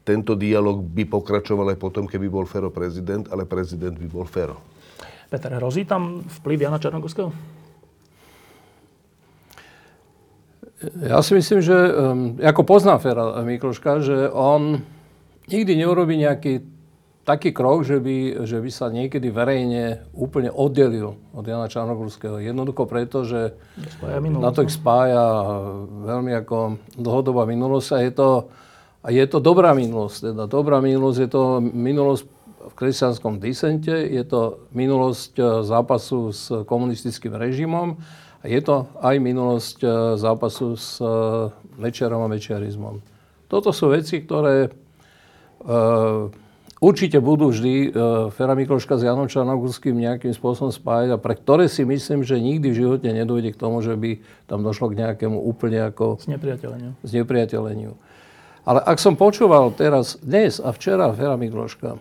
tento dialog by pokračoval aj potom, keby bol Fero prezident, ale prezident by bol Fero. Peter, hrozí tam vplyv Jana Čarnogurského? Ja si myslím, že ako poznám Fera Mikloška, že on nikdy neurobí nejaký taký krok, že by, že by sa niekedy verejne úplne oddelil od Jana Čarnogurského. Jednoducho preto, že na to ich spája veľmi ako dlhodobá minulosť a je to, a je to dobrá minulosť. Teda dobrá minulosť, je to minulosť v kresťanskom disente, je to minulosť zápasu s komunistickým režimom. A je to aj minulosť zápasu s Mečiarom a mečiarizmom. Toto sú veci, ktoré e, určite budú vždy e, Fera Mikloška s Janom Čarnogurským nejakým spôsobom spájať, a pre ktoré si myslím, že nikdy v živote nedôjde k tomu, že by tam došlo k nejakému úplne ako... Znepriateľeniu. Znepriateľeniu. Ale ak som počúval teraz, dnes a včera Fera Mikloška,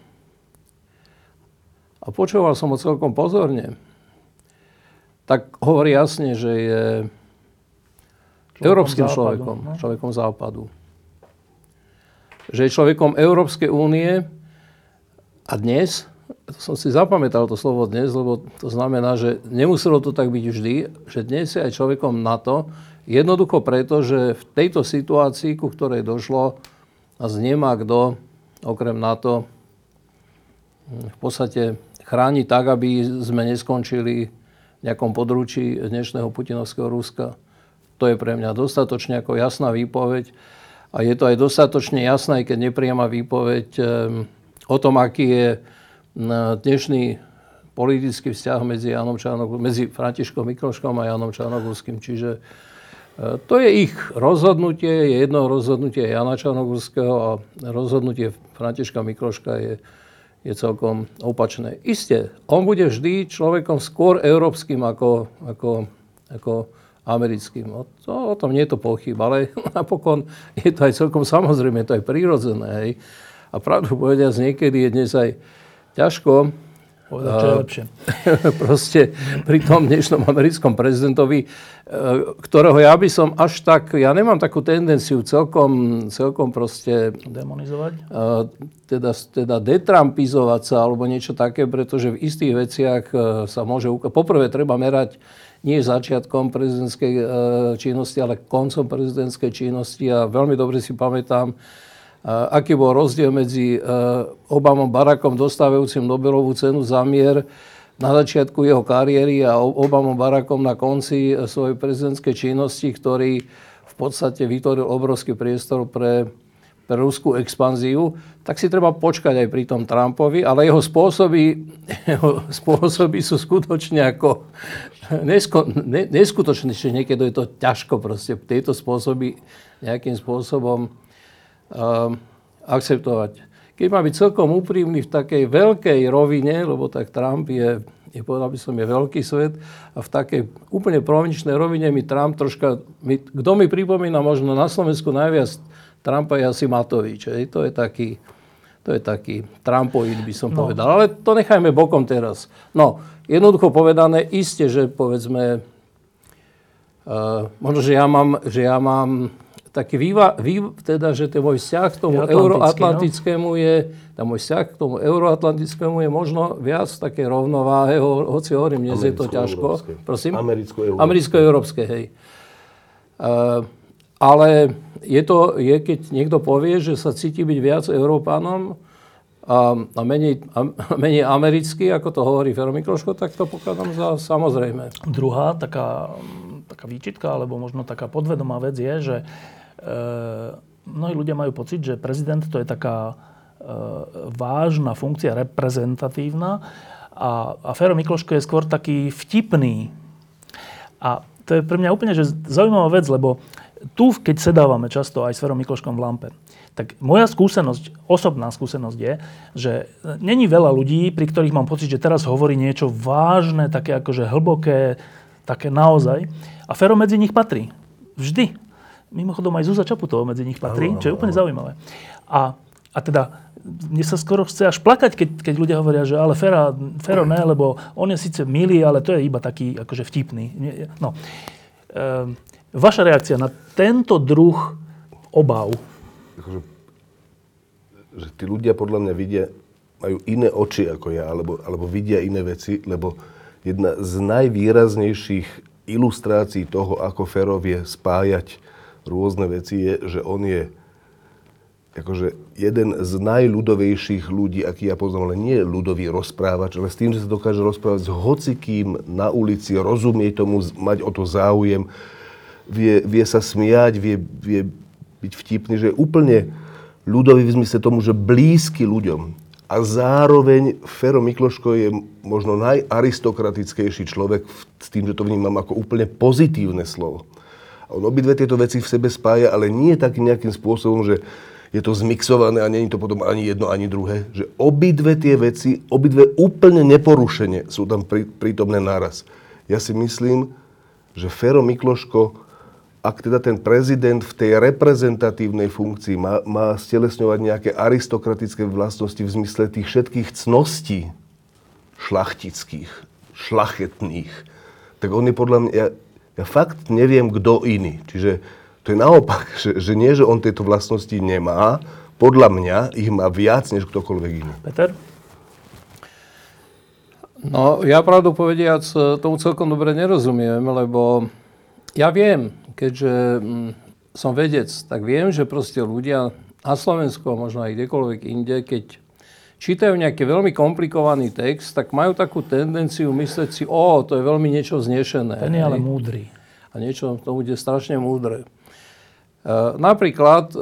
a počúval som ho celkom pozorne, tak hovorí jasne, že je človekom európskym západu, človekom, ne? človekom západu. Že je človekom Európskej únie a dnes, som si zapamätal to slovo dnes, lebo to znamená, že nemuselo to tak byť vždy, že dnes je aj človekom NATO, jednoducho preto, že v tejto situácii, ku ktorej došlo, nás nemá kto, okrem NATO, v podstate chráni tak, aby sme neskončili nejakom područí dnešného putinovského Ruska. To je pre mňa dostatočne ako jasná výpoveď. A je to aj dostatočne jasná, aj keď nepriama výpoveď o tom, aký je dnešný politický vzťah medzi, Janom Čarnogurským, medzi Františkom Mikloškom a Janom Čarnogurským. Čiže to je ich rozhodnutie. Jedno rozhodnutie Jana Čarnogurského a rozhodnutie Františka Mikloška je je celkom opačné. Isté, on bude vždy človekom skôr európskym ako, ako, ako americkým. No, to, o tom nie je to pochyb, ale napokon je to aj celkom samozrejme, to je prirodzené. Hej. A pravdu povediac, niekedy je dnes aj ťažko povedať, čo je lepšie. Proste pri tom dnešnom americkom prezidentovi, ktorého ja by som až tak, ja nemám takú tendenciu celkom, celkom proste... Demonizovať? Teda, teda detrampizovať sa alebo niečo také, pretože v istých veciach sa môže... Poprvé treba merať nie začiatkom prezidentskej činnosti, ale koncom prezidentskej činnosti a veľmi dobre si pamätám, aký bol rozdiel medzi Obamom Barackom dostávajúcim Nobelovú cenu za mier na začiatku jeho kariéry a Obamom Barackom na konci svojej prezidentskej činnosti, ktorý v podstate vytvoril obrovský priestor pre, pre ruskú expanziu, tak si treba počkať aj pri tom Trumpovi, ale jeho spôsoby, jeho spôsoby sú skutočne ako nesko, ne, neskutočné, čiže niekedy je to ťažko proste tieto spôsoby nejakým spôsobom Uh, akceptovať. Keď má byť celkom úprimný v takej veľkej rovine, lebo tak Trump je, je povedal by som, je veľký svet, a v takej úplne provinčnej rovine mi Trump troška, mi, kto mi pripomína možno na Slovensku najviac Trumpa je asi Matovič. Je, to je taký, to je taký Trumpoid, by som no. povedal. Ale to nechajme bokom teraz. No, jednoducho povedané, iste, že povedzme, uh, možno, že ja mám, že ja mám taký výva, výva, teda, že ten môj vzťah k tomu euroatlantickému no? je, ten môj vzťah k tomu euroatlantickému je možno viac také rovnováhe, ho, hoci hovorím, dnes je to ťažko. Prosím? Americko-európske, hej. Uh, ale je to, je, keď niekto povie, že sa cíti byť viac Európanom a, a, menej, a menej americký, ako to hovorí Fero Mikloško, tak to pokladám za samozrejme. Druhá taká, taká výčitka, alebo možno taká podvedomá vec je, že E, mnohí ľudia majú pocit, že prezident to je taká e, vážna funkcia, reprezentatívna a, a Fero Mikloško je skôr taký vtipný. A to je pre mňa úplne že zaujímavá vec, lebo tu, keď sedávame často aj s Ferom Mikloškom v lampe, tak moja skúsenosť, osobná skúsenosť je, že není veľa ľudí, pri ktorých mám pocit, že teraz hovorí niečo vážne, také akože hlboké, také naozaj. A Fero medzi nich patrí. Vždy. Mimochodom aj Zuzana Čaputová medzi nich patrí, čo je úplne zaujímavé. A, a teda, mne sa skoro chce až plakať, keď, keď ľudia hovoria, že ale Fera, Fero ne, lebo on je síce milý, ale to je iba taký akože vtipný. No. E, vaša reakcia na tento druh obav? Akože, že tí ľudia podľa mňa vidia, majú iné oči ako ja, alebo, alebo vidia iné veci, lebo jedna z najvýraznejších ilustrácií toho, ako Fero vie spájať rôzne veci je, že on je akože jeden z najľudovejších ľudí, aký ja poznám, ale nie ľudový rozprávač, ale s tým, že sa dokáže rozprávať s hocikým na ulici, rozumie tomu, mať o to záujem, vie, vie sa smiať, vie, vie byť vtipný, že je úplne ľudový v zmysle tomu, že blízky ľuďom. A zároveň Fero Mikloško je možno najaristokratickejší človek s tým, že to vnímam ako úplne pozitívne slovo. On obidve tieto veci v sebe spája, ale nie takým nejakým spôsobom, že je to zmixované a nie je to potom ani jedno, ani druhé. Že obidve tie veci, obidve úplne neporušene sú tam prítomné naraz. Ja si myslím, že Fero Mikloško, ak teda ten prezident v tej reprezentatívnej funkcii má, má stelesňovať nejaké aristokratické vlastnosti v zmysle tých všetkých cností šlachtických, šlachetných, tak on je podľa mňa... Ja fakt neviem, kto iný. Čiže to je naopak, že, že nie, že on tieto vlastnosti nemá. Podľa mňa ich má viac, než ktokoľvek iný. Peter? No, ja pravdu povediac tomu celkom dobre nerozumiem, lebo ja viem, keďže som vedec, tak viem, že proste ľudia na Slovensku, možno aj kdekoľvek inde, keď čítajú nejaký veľmi komplikovaný text, tak majú takú tendenciu mysleť si, ó, to je veľmi niečo vznešené. Ten je ale múdry. A niečo to bude strašne múdre. E, napríklad e,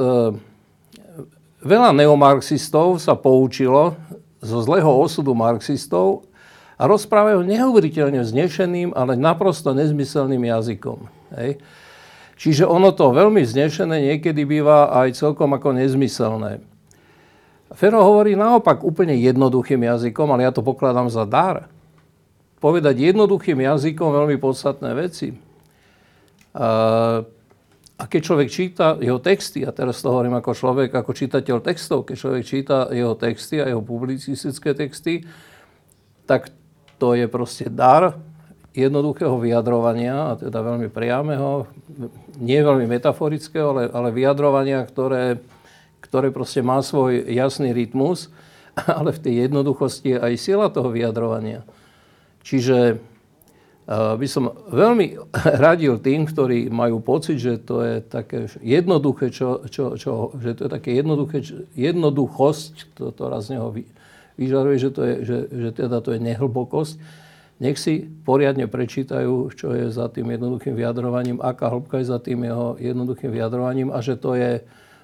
veľa neomarxistov sa poučilo zo zlého osudu marxistov a rozprávajú neuveriteľne vznešeným, ale naprosto nezmyselným jazykom. Hej. Čiže ono to veľmi vznešené niekedy býva aj celkom ako nezmyselné. Fero hovorí naopak úplne jednoduchým jazykom, ale ja to pokladám za dar. Povedať jednoduchým jazykom veľmi podstatné veci. A keď človek číta jeho texty, a teraz to hovorím ako človek, ako čitateľ textov, keď človek číta jeho texty a jeho publicistické texty, tak to je proste dar jednoduchého vyjadrovania, a teda veľmi priameho, nie veľmi metaforického, ale, ale vyjadrovania, ktoré, ktoré proste má svoj jasný rytmus, ale v tej jednoduchosti je aj sila toho vyjadrovania. Čiže by som veľmi radil tým, ktorí majú pocit, že to je také jednoduché, čo, čo, čo, že to je také jednoduché, jednoduchosť, to, to raz z neho vyžaruje, že, to je, že, že teda to je nehlbokosť. Nech si poriadne prečítajú, čo je za tým jednoduchým vyjadrovaním, aká hĺbka je za tým jeho jednoduchým vyjadrovaním a že to je,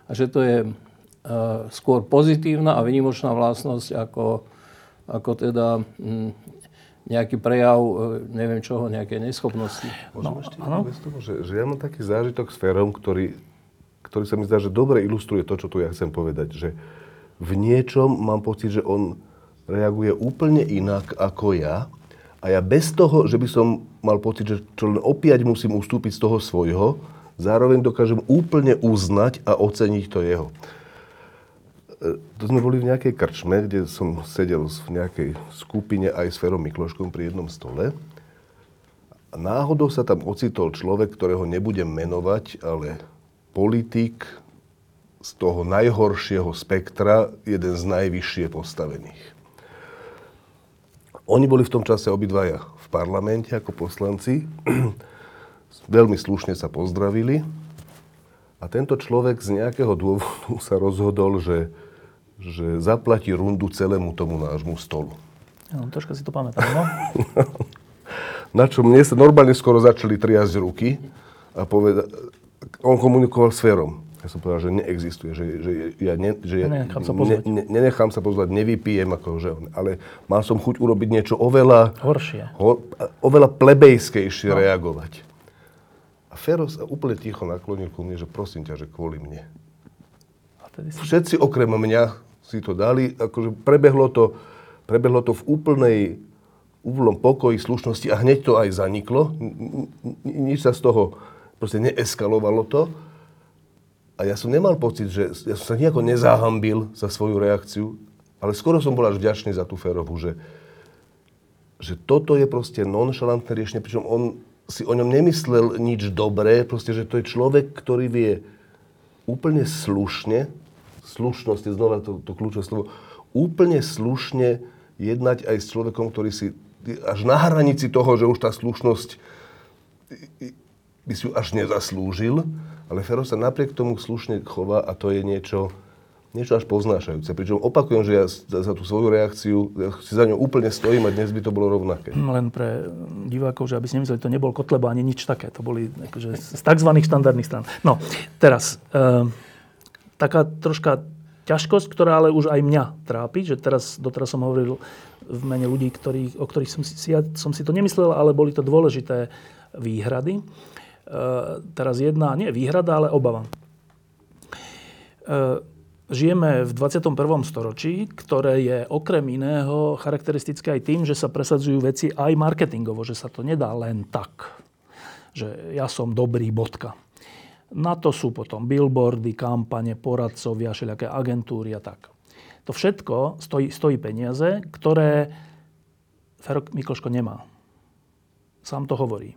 a že to je uh, skôr pozitívna a výnimočná vlastnosť ako, ako teda... Mm, nejaký prejav, neviem čoho, nejaké neschopnosti. Môžem no, ešte povedať toho, že, že ja mám taký zážitok s Ferom, ktorý, ktorý sa mi zdá, že dobre ilustruje to, čo tu ja chcem povedať. Že v niečom mám pocit, že on reaguje úplne inak ako ja a ja bez toho, že by som mal pocit, že čo len opäť musím ustúpiť z toho svojho, zároveň dokážem úplne uznať a oceniť to jeho. To sme boli v nejakej krčme, kde som sedel v nejakej skupine aj s Ferom Mikloškom pri jednom stole. A náhodou sa tam ocitol človek, ktorého nebudem menovať, ale politik z toho najhoršieho spektra, jeden z najvyššie postavených. Oni boli v tom čase obidvaja v parlamente ako poslanci. Veľmi slušne sa pozdravili. A tento človek z nejakého dôvodu sa rozhodol, že že zaplatí rundu celému tomu nášmu stolu. Ja, no, troška si to pamätám, no? Na čo mne sa normálne skoro začali triasť ruky a poveda- on komunikoval s Ferom. Ja som povedal, že neexistuje, že, že ja, ne, že ja nenechám, sa ne, ne, nenechám sa pozvať, nevypijem, akože, ale mal som chuť urobiť niečo oveľa... Horšie. Ho, oveľa plebejskejšie no. reagovať. A Fero sa úplne ticho naklonil ku mne, že prosím ťa, že kvôli mne. Všetci okrem mňa si to dali, akože prebehlo to, prebehlo to v úplnej úplnom pokoji, slušnosti a hneď to aj zaniklo. Nič sa z toho, proste neeskalovalo to. A ja som nemal pocit, že ja som sa nejako nezahambil za svoju reakciu, ale skoro som bol až vďačný za tú Ferovu, že, že toto je proste nonšalantné riešenie, pričom on si o ňom nemyslel nič dobré, proste, že to je človek, ktorý vie úplne slušne, slušnosť je znova to, to kľúčové slovo, úplne slušne jednať aj s človekom, ktorý si až na hranici toho, že už tá slušnosť by si ju až nezaslúžil, ale Fero sa napriek tomu slušne chová a to je niečo, niečo až poznášajúce. Pričom opakujem, že ja za, za tú svoju reakciu ja si za ňou úplne stojím a dnes by to bolo rovnaké. Len pre divákov, že aby si nemysleli, to nebol Kotleba ani nič také. To boli akože z tzv. Štandardných strán. No, teraz... E- Taká troška ťažkosť, ktorá ale už aj mňa trápi, že teraz, doteraz som hovoril v mene ľudí, ktorých, o ktorých som si, ja som si to nemyslel, ale boli to dôležité výhrady. E, teraz jedna, nie výhrada, ale obava. E, žijeme v dvadsiatom prvom storočí, ktoré je okrem iného charakteristické aj tým, že sa presadzujú veci aj marketingovo, že sa to nedá len tak, že ja som dobrý bodka. Na to sú potom billboardy, kampane, poradcovia, všelijaké agentúry a tak. To všetko stojí, stojí peniaze, ktoré Fero Mikloško nemá. Sám to hovorí.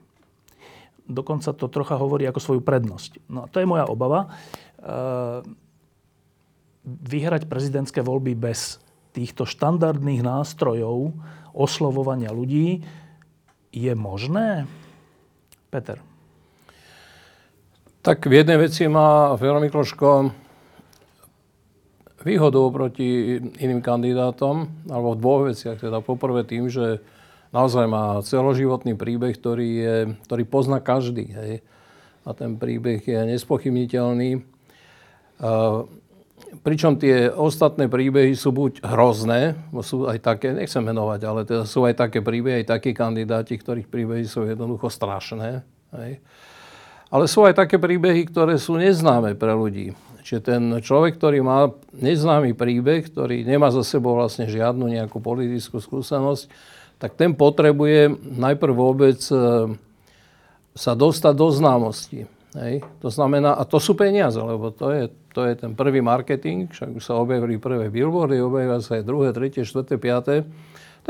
Dokonca to trocha hovorí ako svoju prednosť. No a to je moja obava. Vyhrať prezidentské voľby bez týchto štandardných nástrojov oslovovania ľudí je možné? Peter. Tak v jednej veci má Fero Mikloško výhodu proti iným kandidátom, alebo v dvoch veciach. Teda poprvé tým, že naozaj má celoživotný príbeh, ktorý, je, ktorý pozná každý. Hej. A ten príbeh je nespochybniteľný. Uh, pričom tie ostatné príbehy sú buď hrozné, bo sú aj také, nechcem menovať, ale teda sú aj také príbehy, aj takí kandidáti, ktorých príbehy sú jednoducho strašné. Hej. Ale sú aj také príbehy, ktoré sú neznáme pre ľudí. Čiže ten človek, ktorý má neznámy príbeh, ktorý nemá za sebou vlastne žiadnu nejakú politickú skúsenosť, tak ten potrebuje najprv vôbec sa dostať do známosti. Hej. To znamená, a to sú peniaze, lebo to je, to je ten prvý marketing, však už sa objavili prvé billboardy, objavia sa aj druhé, tretie, štvrté, piaté.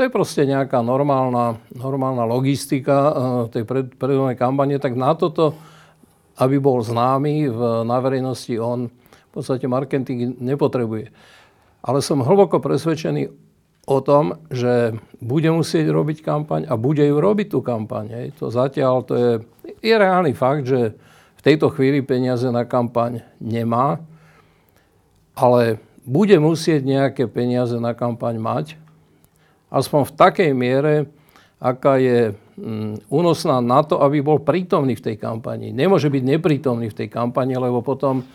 To je proste nejaká normálna, normálna logistika tej predvolebnej kampane, tak na toto, aby bol známy v, na verejnosti, on v podstate marketing nepotrebuje. Ale som hlboko presvedčený o tom, že bude musieť robiť kampaň a bude ju robiť tú kampaň. Hej. To zatiaľ to je, je reálny fakt, že v tejto chvíli peniaze na kampaň nemá, ale bude musieť nejaké peniaze na kampaň mať, aspoň v takej miere, aká je únosná na to, aby bol prítomný v tej kampani. Nemôže byť neprítomný v tej kampani, lebo potom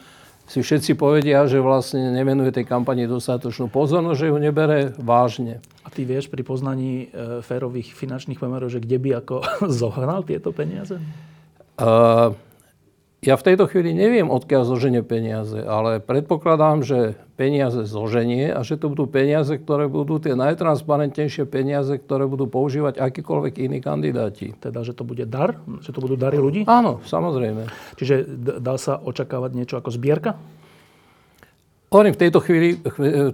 si všetci povedia, že vlastne nevenuje tej kampani dostatočnú pozornosť, že ju nebere vážne. A ty vieš pri poznaní e, férových finančných pomerov, že kde by ako zohnal tieto peniaze? Uh, Ja v tejto chvíli neviem, odkiaľ zoženie peniaze, ale predpokladám, že peniaze zoženie a že to budú peniaze, ktoré budú tie najtransparentnejšie peniaze, ktoré budú používať akýkoľvek iní kandidáti. Teda, že to bude dar? Že to budú dary ľudí? Áno, samozrejme. Čiže dá sa očakávať niečo ako zbierka? Hovorím, v tejto chvíli,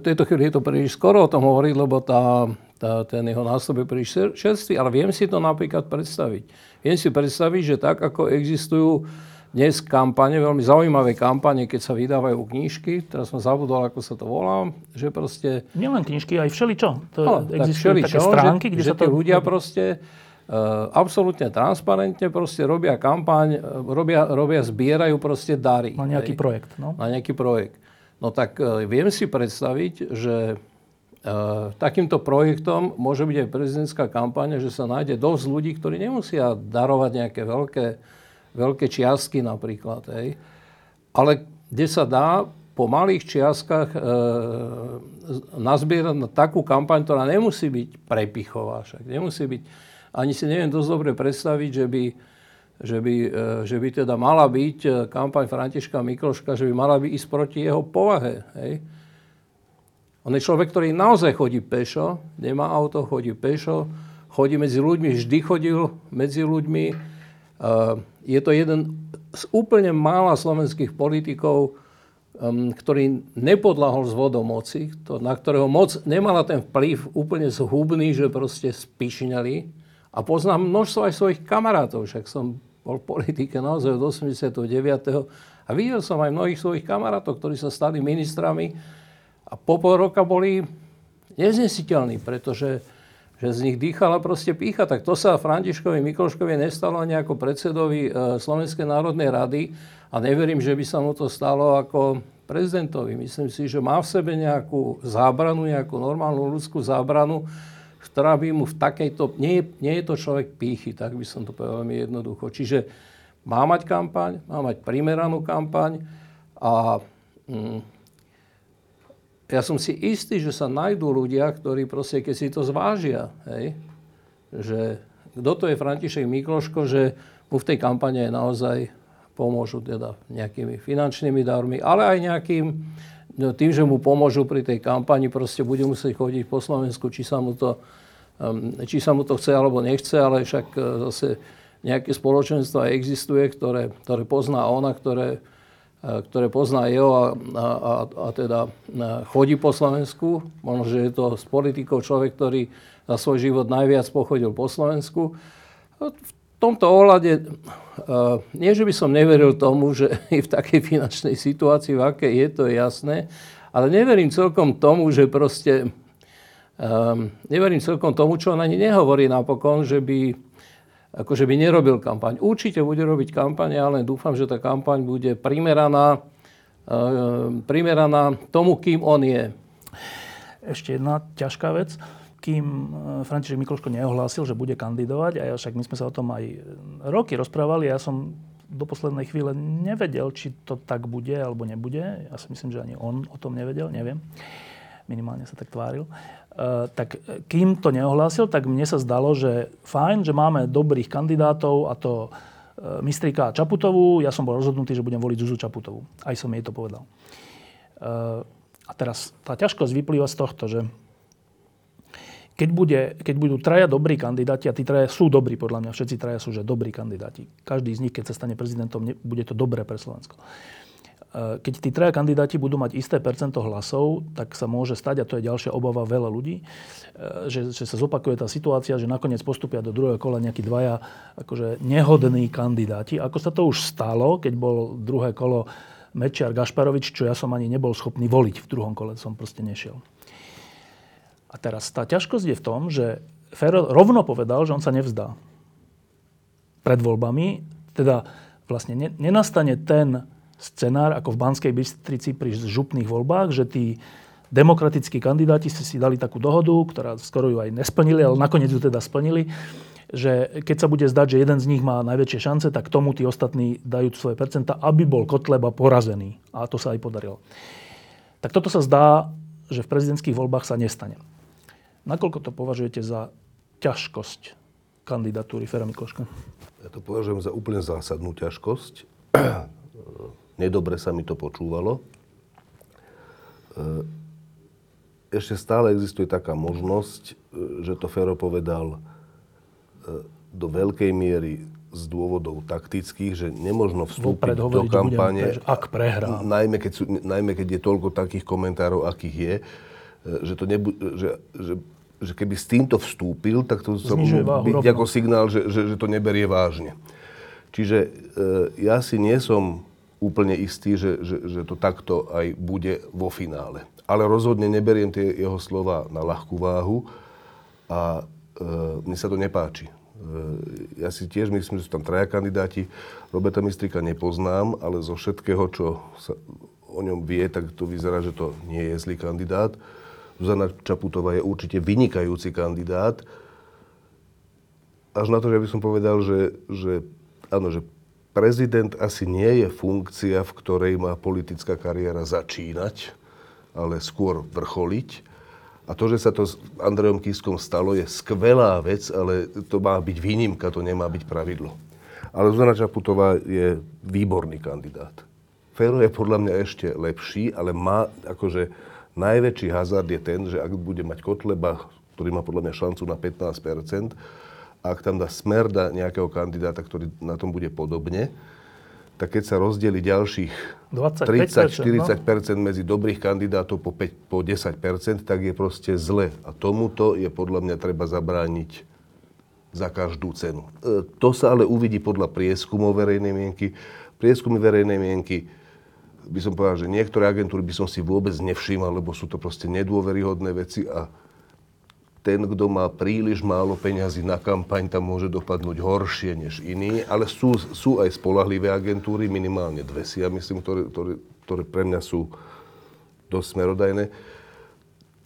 v tejto chvíli je to príliš skoro o tom hovoriť, lebo tá, tá, ten jeho nástup je príliš čerstvý, ale viem si to napríklad predstaviť. Viem si predstaviť, že tak, ako existujú dnes kampane, veľmi zaujímavé kampane, keď sa vydávajú knižky. Teraz som zabudol, ako sa to volá, že proste... Nielen knižky, aj všeličo. To no, existujú tak také stránky, že, kde sa to... Že ľudia proste uh, absolútne transparentne proste robia kampaň, robia, robia, zbierajú proste dary. Na nejaký hej, projekt, no. Na nejaký projekt. No tak uh, viem si predstaviť, že uh, takýmto projektom môže byť aj prezidentská kampaň, že sa nájde dosť ľudí, ktorí nemusia darovať nejaké veľké veľké čiastky napríklad, hej. Ale kde sa dá po malých čiastkách e, nazbierať na takú kampaň, ktorá nemusí byť prepichová, však nemusí byť, ani si neviem dosť dobre predstaviť, že by, že by, e, že by teda mala byť kampaň Františka Mikloška, že by mala by ísť proti jeho povahe, hej. On je človek, ktorý naozaj chodí pešo, nemá auto, chodí pešo, chodí medzi ľuďmi, vždy chodil medzi ľuďmi. Je to jeden z úplne mála slovenských politikov, ktorý nepodľahol zvodom moci, na ktorého moc nemala ten vplyv úplne zhubný, že proste spišňali. A poznám množstvo aj svojich kamarátov, však som bol v politike naozaj od osemdesiateho deviateho a videl som aj mnohých svojich kamarátov, ktorí sa stali ministrami a po pol roka boli neznesiteľní, pretože že z nich dýchala proste pýcha. Tak to sa Františkovi Mikloškovi nestalo ani ako predsedovi Slovenskej národnej rady a neverím, že by sa mu to stalo ako prezidentovi. Myslím si, že má v sebe nejakú zábranu, nejakú normálnu ľudskú zábranu, ktorá by mu v takejto... Nie, nie je to človek pýchy, tak by som to povedal veľmi jednoducho. Čiže má mať kampaň, má mať primeranú kampaň a... Mm, ja som si istý, že sa nájdú ľudia, ktorí proste, keď si to zvážia, hej, že kto to je František Mikloško, že mu v tej kampane naozaj pomôžu teda nejakými finančnými darmi, ale aj nejakým, no, tým, že mu pomôžu pri tej kampani, proste bude musieť chodiť po Slovensku, či sa mu to, um, či sa mu to chce alebo nechce, ale však uh, zase nejaké spoločenstvo existuje, ktoré, ktoré pozná ona, ktoré ktoré pozná jeho a, a, a, a teda chodí po Slovensku. Možno, že je to s politikou človek, ktorý za svoj život najviac pochodil po Slovensku. V tomto ohľade, nie že by som neveril tomu, že je v takej finančnej situácii, v akej je, to je jasné, ale neverím celkom tomu, že proste, um, neverím celkom tomu, čo on ani nehovorí napokon, že by... akože by nerobil kampaň. Určite bude robiť kampaň, ale dúfam, že tá kampaň bude primeraná, e, primeraná tomu, kým on je. Ešte jedna ťažká vec. Kým František Mikloško neohlásil, že bude kandidovať, a ja, však my sme sa o tom aj roky rozprávali, ja som do poslednej chvíle nevedel, či to tak bude alebo nebude. Ja si myslím, že ani on o tom nevedel, neviem. Minimálne sa tak tváril. Uh, tak kým to neohlásil, tak mne sa zdalo, že fajn, že máme dobrých kandidátov a to uh, Mistríka a Čaputovú. Ja som bol rozhodnutý, že budem voliť Zuzu Čaputovú. Aj som jej to povedal. A teraz tá ťažkosť vyplýva z tohto, že keď, bude, keď budú traja dobrí kandidáti, a tí traja sú dobrí podľa mňa, všetci traja sú že dobrí kandidáti. Každý z nich, keď sa stane prezidentom, bude to dobré pre Slovensko. Keď tí traja kandidáti budú mať isté percento hlasov, tak sa môže stať, a to je ďalšia obava veľa ľudí, že, že sa zopakuje tá situácia, že nakoniec postupia do druhého kola nejakí dvaja akože nehodní kandidáti. Ako sa to už stalo, keď bol druhé kolo Mečiar Gašparovič, čo ja som ani nebol schopný voliť v druhom kole, som proste nešiel. A teraz tá ťažkosť je v tom, že Fero rovno povedal, že on sa nevzdá pred voľbami, teda vlastne nenastane ten scenár, ako v Banskej Bystrici pri župných voľbách, že tí demokratickí kandidáti si, si dali takú dohodu, ktorá skoro ju aj nesplnili, ale nakoniec ju teda splnili, že keď sa bude zdať, že jeden z nich má najväčšie šance, tak tomu tí ostatní dajú svoje percentá, aby bol Kotleba porazený. A to sa aj podarilo. Tak toto sa zdá, že v prezidentských voľbách sa nestane. Nakoľko to považujete za ťažkosť kandidatúry Fera Mikloška? Ja to považujem za úplne zásadnú ťažkosť. Nedobre sa mi to počúvalo. Ešte stále existuje taká možnosť, že to Fero povedal do veľkej miery z dôvodov taktických, že nemožno vstúpiť do kampane, ak prehrá. Najmä keď, sú, najmä keď je toľko takých komentárov, akých je, že, to nebu- že, že, že keby s týmto vstúpil, tak to sa môže byť ako signál, že, že, že to neberie vážne. Čiže e, ja si nie som úplne istý, že, že, že to takto aj bude vo finále. Ale rozhodne neberiem tie jeho slova na ľahkú váhu a e, mne sa to nepáči. E, ja si tiež myslím, že sú tam traja kandidáti. Roberta Mistríka nepoznám, ale zo všetkého, čo sa o ňom vie, tak to vyzerá, že to nie je zlý kandidát. Zuzana Čaputová je určite vynikajúci kandidát. Až na to, že by som povedal, že, že áno, že prezident asi nie je funkcia, v ktorej má politická kariéra začínať, ale skôr vrcholiť. A to, že sa to s Andrejom Kiskom stalo, je skvelá vec, ale to má byť výnimka, to nemá byť pravidlo. Ale Zuzana Čaputová je výborný kandidát. Fero je podľa mňa ešte lepší, ale má akože najväčší hazard je ten, že ak bude mať Kotleba, ktorý má podľa mňa šancu na pätnásť percent, ak tam dá Smer dá nejakého kandidáta, ktorý na tom bude podobne, tak keď sa rozdeli ďalších tridsať až štyridsať percent medzi dobrých kandidátov po, po desať percent, tak je proste zle. A tomuto je podľa mňa treba zabrániť za každú cenu. E, to sa ale uvidí podľa prieskumov verejnej mienky. Prieskumy verejnej mienky, by som povedal, že niektoré agentúry by som si vôbec nevšímal, lebo sú to proste nedôveryhodné veci a ten, kto má príliš málo peňazí na kampaň, tam môže dopadnúť horšie než iný, ale sú, sú aj spolahlivé agentúry, minimálne dve si, ja myslím, ktoré, ktoré, ktoré pre mňa sú dosť smerodajné.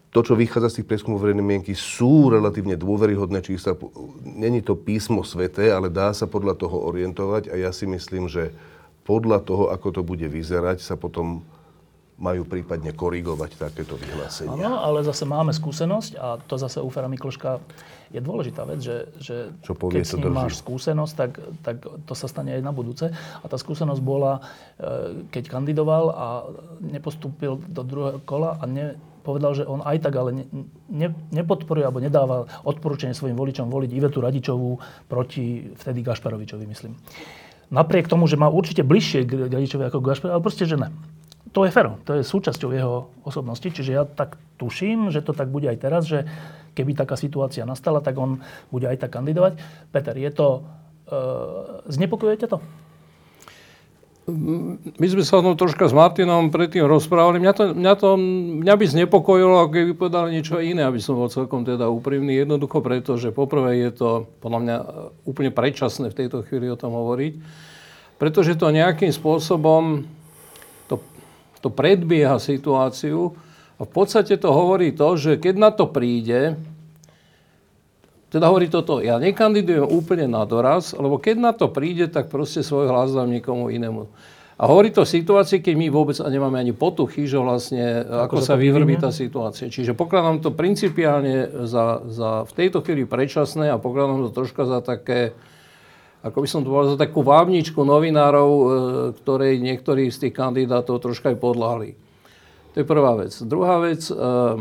To, čo vychádza z tých prieskumov verejnej mienky, sú relatívne dôveryhodné čísla. Není to písmo sväté, ale dá sa podľa toho orientovať a ja si myslím, že podľa toho, ako to bude vyzerať, sa potom majú prípadne korigovať takéto vyhlásenia. Áno, ale zase máme skúsenosť a to zase u Fera Mikloška je dôležitá vec, že, že povie, keď s ním máš skúsenosť, tak, tak to sa stane aj na budúce. A tá skúsenosť bola, keď kandidoval a nepostúpil do druhého kola a ne, povedal, že on aj tak ale ne, ne, nepodporuje alebo nedáva odporúčanie svojim voličom voliť Ivetu Radičovú proti vtedy Gašparovičovi, myslím. Napriek tomu, že má určite bližšie k Radičovi ako Gašparovi, ale proste, že ne. To je Fero, to je súčasťou jeho osobnosti, čiže ja tak tuším, že to tak bude aj teraz, že keby taká situácia nastala, tak on bude aj tak kandidovať. Peter, je to... E, znepokojujete to? My sme sa no, troška s Martinom predtým rozprávali. Mňa, to, mňa, to, mňa by znepokojilo, keby povedal niečo iné, aby som bol celkom teda úprimný. Jednoducho preto, že poprvé je to podľa mňa úplne predčasné v tejto chvíli o tom hovoriť, pretože to nejakým spôsobom to predbieha situáciu a v podstate to hovorí to, že keď na to príde, teda hovorí toto, ja nekandidujem úplne na doraz, lebo keď na to príde, tak proste svoj hlas dám niekomu inému. A hovorí to v situácii, keď my vôbec nemáme ani potuchy, že vlastne ako, ako sa vyvrbí tá situácia. Čiže pokladám to principiálne za, za v tejto chvíli predčasné a pokladám to troška za také ako by som to povedal, za takú vábničku novinárov, ktorej niektorí z tých kandidátov troška aj podľahli. To je prvá vec. Druhá vec, uh, uh,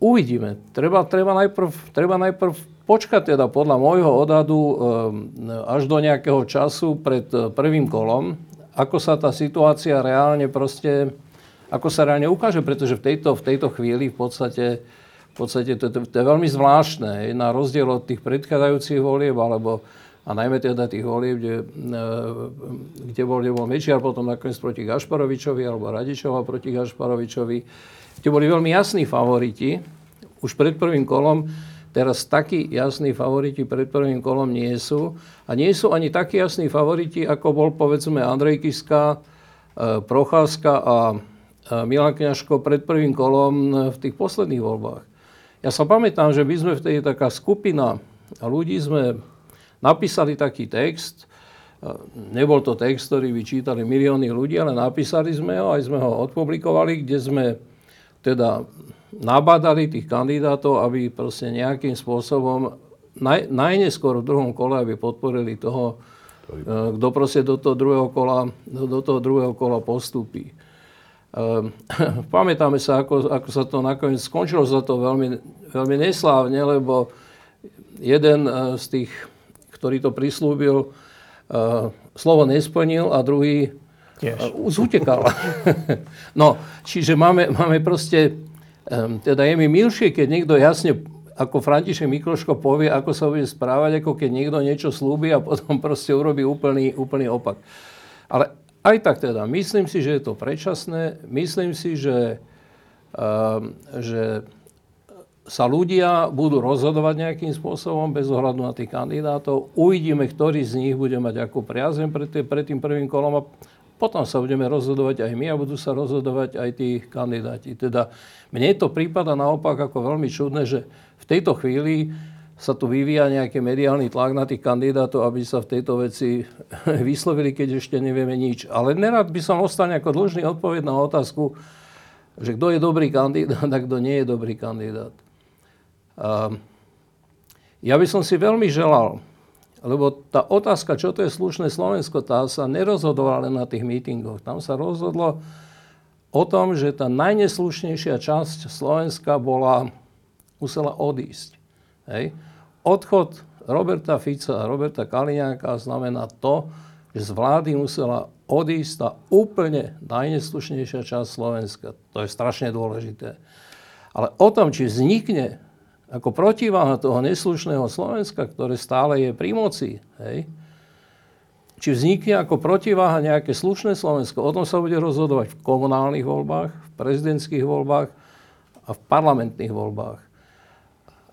uvidíme. Treba, treba, najprv, treba najprv počkať, teda podľa môjho odhadu, uh, až do nejakého času pred prvým kolom, ako sa tá situácia reálne proste, ako sa reálne ukáže, pretože v tejto, v tejto chvíli v podstate V podstate to, to, to je veľmi zvláštne, na rozdiel od tých predchádzajúcich volieb, alebo a najmä teda tých volieb, kde, kde bol, kde bol Mečiar potom nakoniec proti Gašparovičovi, alebo Radičová proti Gašparovičovi, kde boli veľmi jasní favoriti už pred prvým kolom. Teraz takí jasní favoriti pred prvým kolom nie sú. A nie sú ani takí jasní favoriti, ako bol povedzme Andrej Kiska, Procházka a Milan Kňažko pred prvým kolom v tých posledných voľbách. Ja sa pamätám, že my sme vtedy taká skupina ľudí, sme napísali taký text. Nebol to text, ktorý by čítali milióny ľudí, ale napísali sme ho, aj sme ho odpublikovali, kde sme teda nabádali tých kandidátov, aby proste nejakým spôsobom naj, najneskôr v druhom kole, aby podporili toho, kto proste do toho druhého kola, do toho druhého kola postupí. Pamätáme sa, ako, ako sa to nakoniec skončilo, za to veľmi, veľmi neslávne, lebo jeden z tých, ktorý to prislúbil, slovo nesplnil a druhý zutekal. No, čiže máme, máme proste, teda je mi milšie, keď niekto jasne, ako František Mikloško, povie, ako sa bude správať, ako keď niekto niečo slúbi a potom proste urobí úplný, úplný opak. Ale aj tak teda, myslím si, že je to predčasné, myslím si, že, uh, že sa ľudia budú rozhodovať nejakým spôsobom bez ohľadu na tých kandidátov. Uvidíme, ktorý z nich bude mať akú priazeň pred, pred tým prvým kolom a potom sa budeme rozhodovať aj my a budú sa rozhodovať aj tí kandidáti. Teda mne to prípada naopak ako veľmi čudné, že v tejto chvíli sa tu vyvíja nejaký mediálny tlak na tých kandidátov, aby sa v tejto veci vyslovili, keď ešte nevieme nič. Ale nerad by som ostal nejako dlžný odpoveď na otázku, že kto je dobrý kandidát a kto nie je dobrý kandidát. A ja by som si veľmi želal, lebo tá otázka, čo to je slušné Slovensko, tá sa nerozhodovala len na tých mítingoch. Tam sa rozhodlo o tom, že tá najneslušnejšia časť Slovenska bola, musela odísť. Hej. Odchod Roberta Fica a Roberta Kaliňáka znamená to, že z vlády musela odísť tá úplne najneslušnejšia časť Slovenska. To je strašne dôležité. Ale o tom, či vznikne ako protiváha toho neslušného Slovenska, ktoré stále je pri moci, hej, či vznikne ako protiváha nejaké slušné Slovensko, o tom sa bude rozhodovať v komunálnych voľbách, v prezidentských voľbách a v parlamentných voľbách.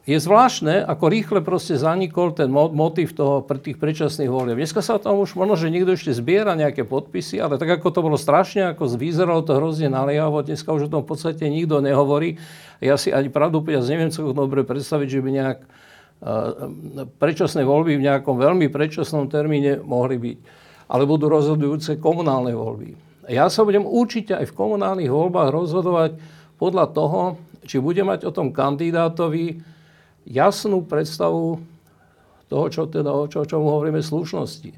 Je zvláštne, ako rýchle proste zanikol ten motív toho, tých predčasných volieb. Dneska sa tam už možno, že niekto ešte zbiera nejaké podpisy, ale tak ako to bolo strašne, ako vyzeralo to hrozne naliehavo, dneska už o tom v podstate nikto nehovorí. Ja si ani pravdu povedať, neviem sa dobre predstaviť, že by nejak predčasné voľby v nejakom veľmi predčasnom termíne mohli byť. Ale budú rozhodujúce komunálne voľby. Ja sa budem určite aj v komunálnych voľbách rozhodovať podľa toho, či budem mať o tom kandidátovi jasnú predstavu toho, čo teda, o čo, čomu hovoríme, slušnosti.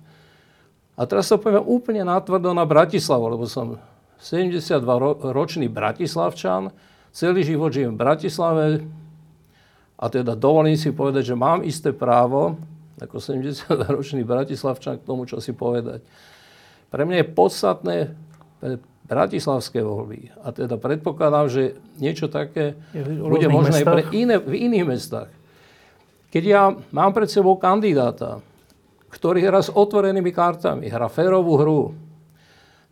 A teraz sa poviem úplne natvrdo na Bratislavu, lebo som sedemdesiatdvaročný bratislavčan, celý život žijem v Bratislave a teda dovolím si povedať, že mám isté právo, ako sedemdesiatdvaročný bratislavčan, k tomu, čo si povedať. Pre mňa je podstatné pre bratislavské voľby. A teda predpokladám, že niečo také bude možné aj pre iné, v iných mestách. Keď ja mám pred sebou kandidáta, ktorý hrá s otvorenými kartami, hrá férovú hru,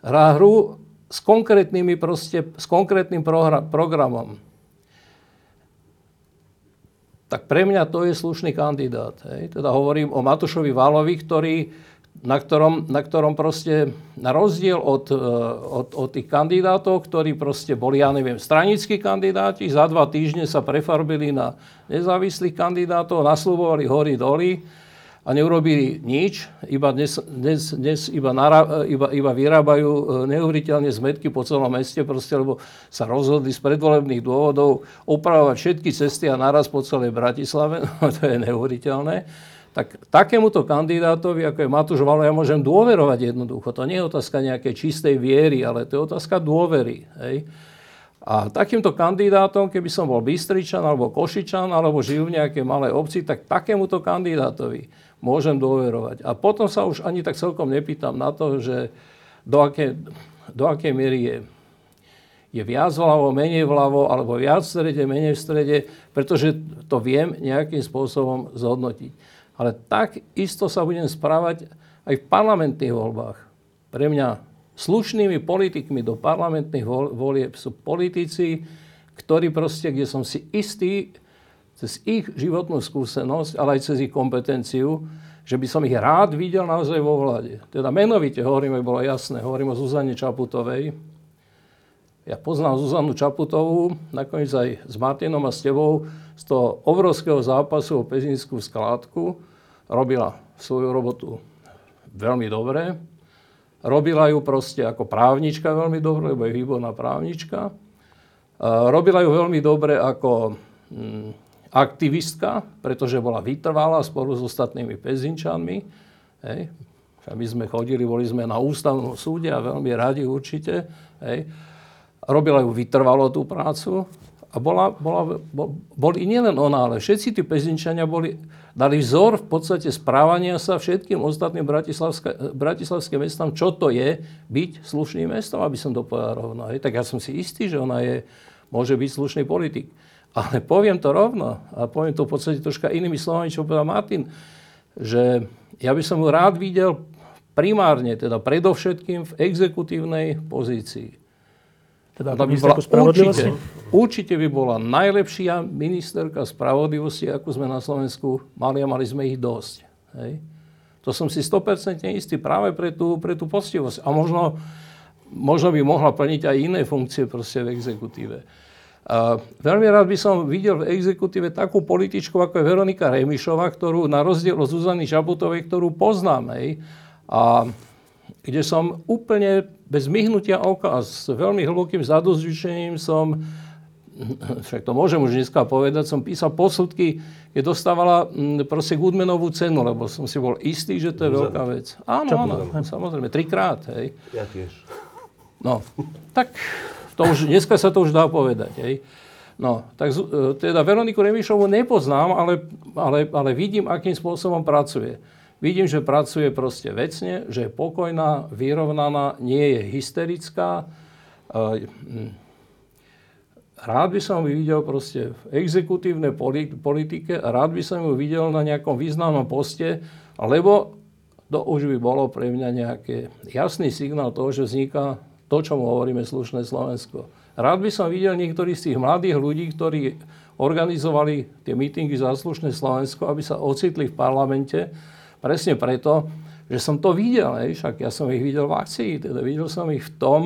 hrá hru s, konkrétnymi proste, s konkrétnym prohra, programom, tak pre mňa to je slušný kandidát. Hej. Teda hovorím o Matúšovi Válovi, ktorý Na ktorom, na ktorom proste, na rozdiel od, od, od tých kandidátov, ktorí proste boli, ja neviem, stranickí kandidáti, za dva týždne sa prefarbili na nezávislých kandidátov, nasľubovali hory doly a neurobili nič, iba dnes, dnes, dnes iba, nara, iba, iba vyrábajú neuveriteľné zmetky po celom meste, proste, lebo sa rozhodli z predvolebných dôvodov opravovať všetky cesty a naraz po celej Bratislave, no to je neuveriteľné. Tak takémuto kandidátovi, ako je Matúš Valo, ja môžem dôverovať jednoducho. To nie je otázka nejakej čistej viery, ale to je otázka dôvery. Hej. A takýmto kandidátom, keby som bol Bystričan, alebo Košičan, alebo žijú v nejakej malej obci, tak takémuto kandidátovi môžem dôverovať. A potom sa už ani tak celkom nepýtam na to, že do akej, do akej miery je. Je viac vľavo, menej vľavo, alebo viac v strede, menej v strede, pretože to viem nejakým spôsobom zhodnotiť. Ale tak isto sa budem správať aj v parlamentných voľbách. Pre mňa slušnými politikmi do parlamentných volieb sú politici, ktorí proste, kde som si istý, cez ich životnú skúsenosť, ale aj cez ich kompetenciu, že by som ich rád videl naozaj vo vláde. Teda menovite hovorím, aby bolo jasné, hovorím o Zuzane Čaputovej. Ja poznám Zuzanu Čaputovú, nakoniec aj s Martinom a s tebou, z toho obrovského zápasu o Pezinskú skládku. Robila svoju robotu veľmi dobre. Robila ju proste ako právnička veľmi dobre, lebo je výborná právnička. Robila ju veľmi dobre ako aktivistka, pretože bola vytrvalá spolu s ostatnými Pezinčanmi. Hej. My sme chodili, boli sme na ústavnom súde a veľmi radi určite. Hej. Robila ju vytrvalo tú prácu. A bola, bola, bol, boli nielen ona, ale všetci tí Pezinčania boli, dali vzor v podstate správania sa všetkým ostatným bratislavským mestám, čo to je byť slušným mestom, aby som to povedal rovno. Hej. Tak ja som si istý, že ona je, môže byť slušný politik. Ale poviem to rovno a poviem to v podstate troška inými slovami, čo povedal Martin, že ja by som ju rád videl primárne, teda predovšetkým v exekutívnej pozícii. Teda by bola, určite, určite by bola najlepšia ministerka spravodlivosti, akú sme na Slovensku mali a mali sme ich dosť. Hej. To som si sto percent istý práve pre tú, pre tú postivosť. A možno, možno by mohla plniť aj iné funkcie proste v exekutíve. A veľmi rád by som videl v exekutíve takú političku, ako je Veronika Remišová, ktorú na rozdiel od Zuzany Čaputovej, ktorú poznám. Hej. A kde som úplne bez myhnutia oka a s veľmi hlbokým zadosťučením som, však to môžem už dneska povedať, som písal posudky, kde dostávala proste Goodmanovú cenu, lebo som si bol istý, že to je veľká vec. Áno, áno, samozrejme, trikrát, hej. Ja tiež. No, tak to už, dneska sa to už dá povedať, hej. No, tak teda Veroniku Remišovu nepoznám, ale, ale, ale vidím, akým spôsobom pracuje. Vidím, že pracuje proste vecne, že je pokojná, vyrovnaná, nie je hysterická. Rád by som ju videl proste v exekutívnej politike a rád by som ju videl na nejakom významnom poste, lebo to už by bolo pre mňa nejaký jasný signál toho, že vzniká to, čo mu hovoríme slušné Slovensko. Rád by som videl niektorých z tých mladých ľudí, ktorí organizovali tie mítingy za slušné Slovensko, aby sa ocitli v parlamente. Presne preto, že som to videl, ne? Však ja som ich videl v akcii, teda videl som ich v tom,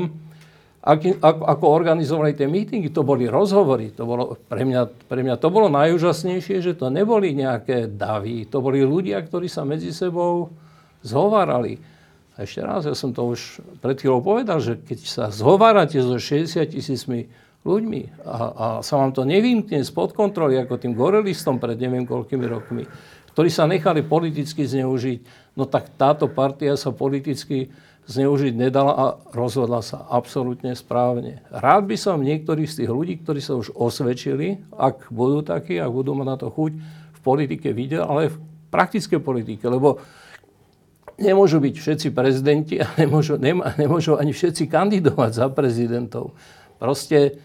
aký, ako, ako organizovali tie mítingy, to boli rozhovory, to bolo, pre mňa, pre mňa to bolo najúžasnejšie, že to neboli nejaké davy, to boli ľudia, ktorí sa medzi sebou zhovárali. A ešte raz, ja som to už pred chvíľou povedal, že keď sa zhovárate so šesťdesiat tisícmi ľuďmi a, a sa vám to nevymkne spod kontroly, ako tým gorelistom pred neviem koľkými rokmi, ktorí sa nechali politicky zneužiť, no tak táto partia sa politicky zneužiť nedala a rozhodla sa absolútne správne. Rád by som niektorých z tých ľudí, ktorí sa už osvedčili, ak budú takí, ak budú mať na to chuť, v politike videl, ale v praktickej politike, lebo nemôžu byť všetci prezidenti a nemôžu, nemôžu ani všetci kandidovať za prezidentov. Proste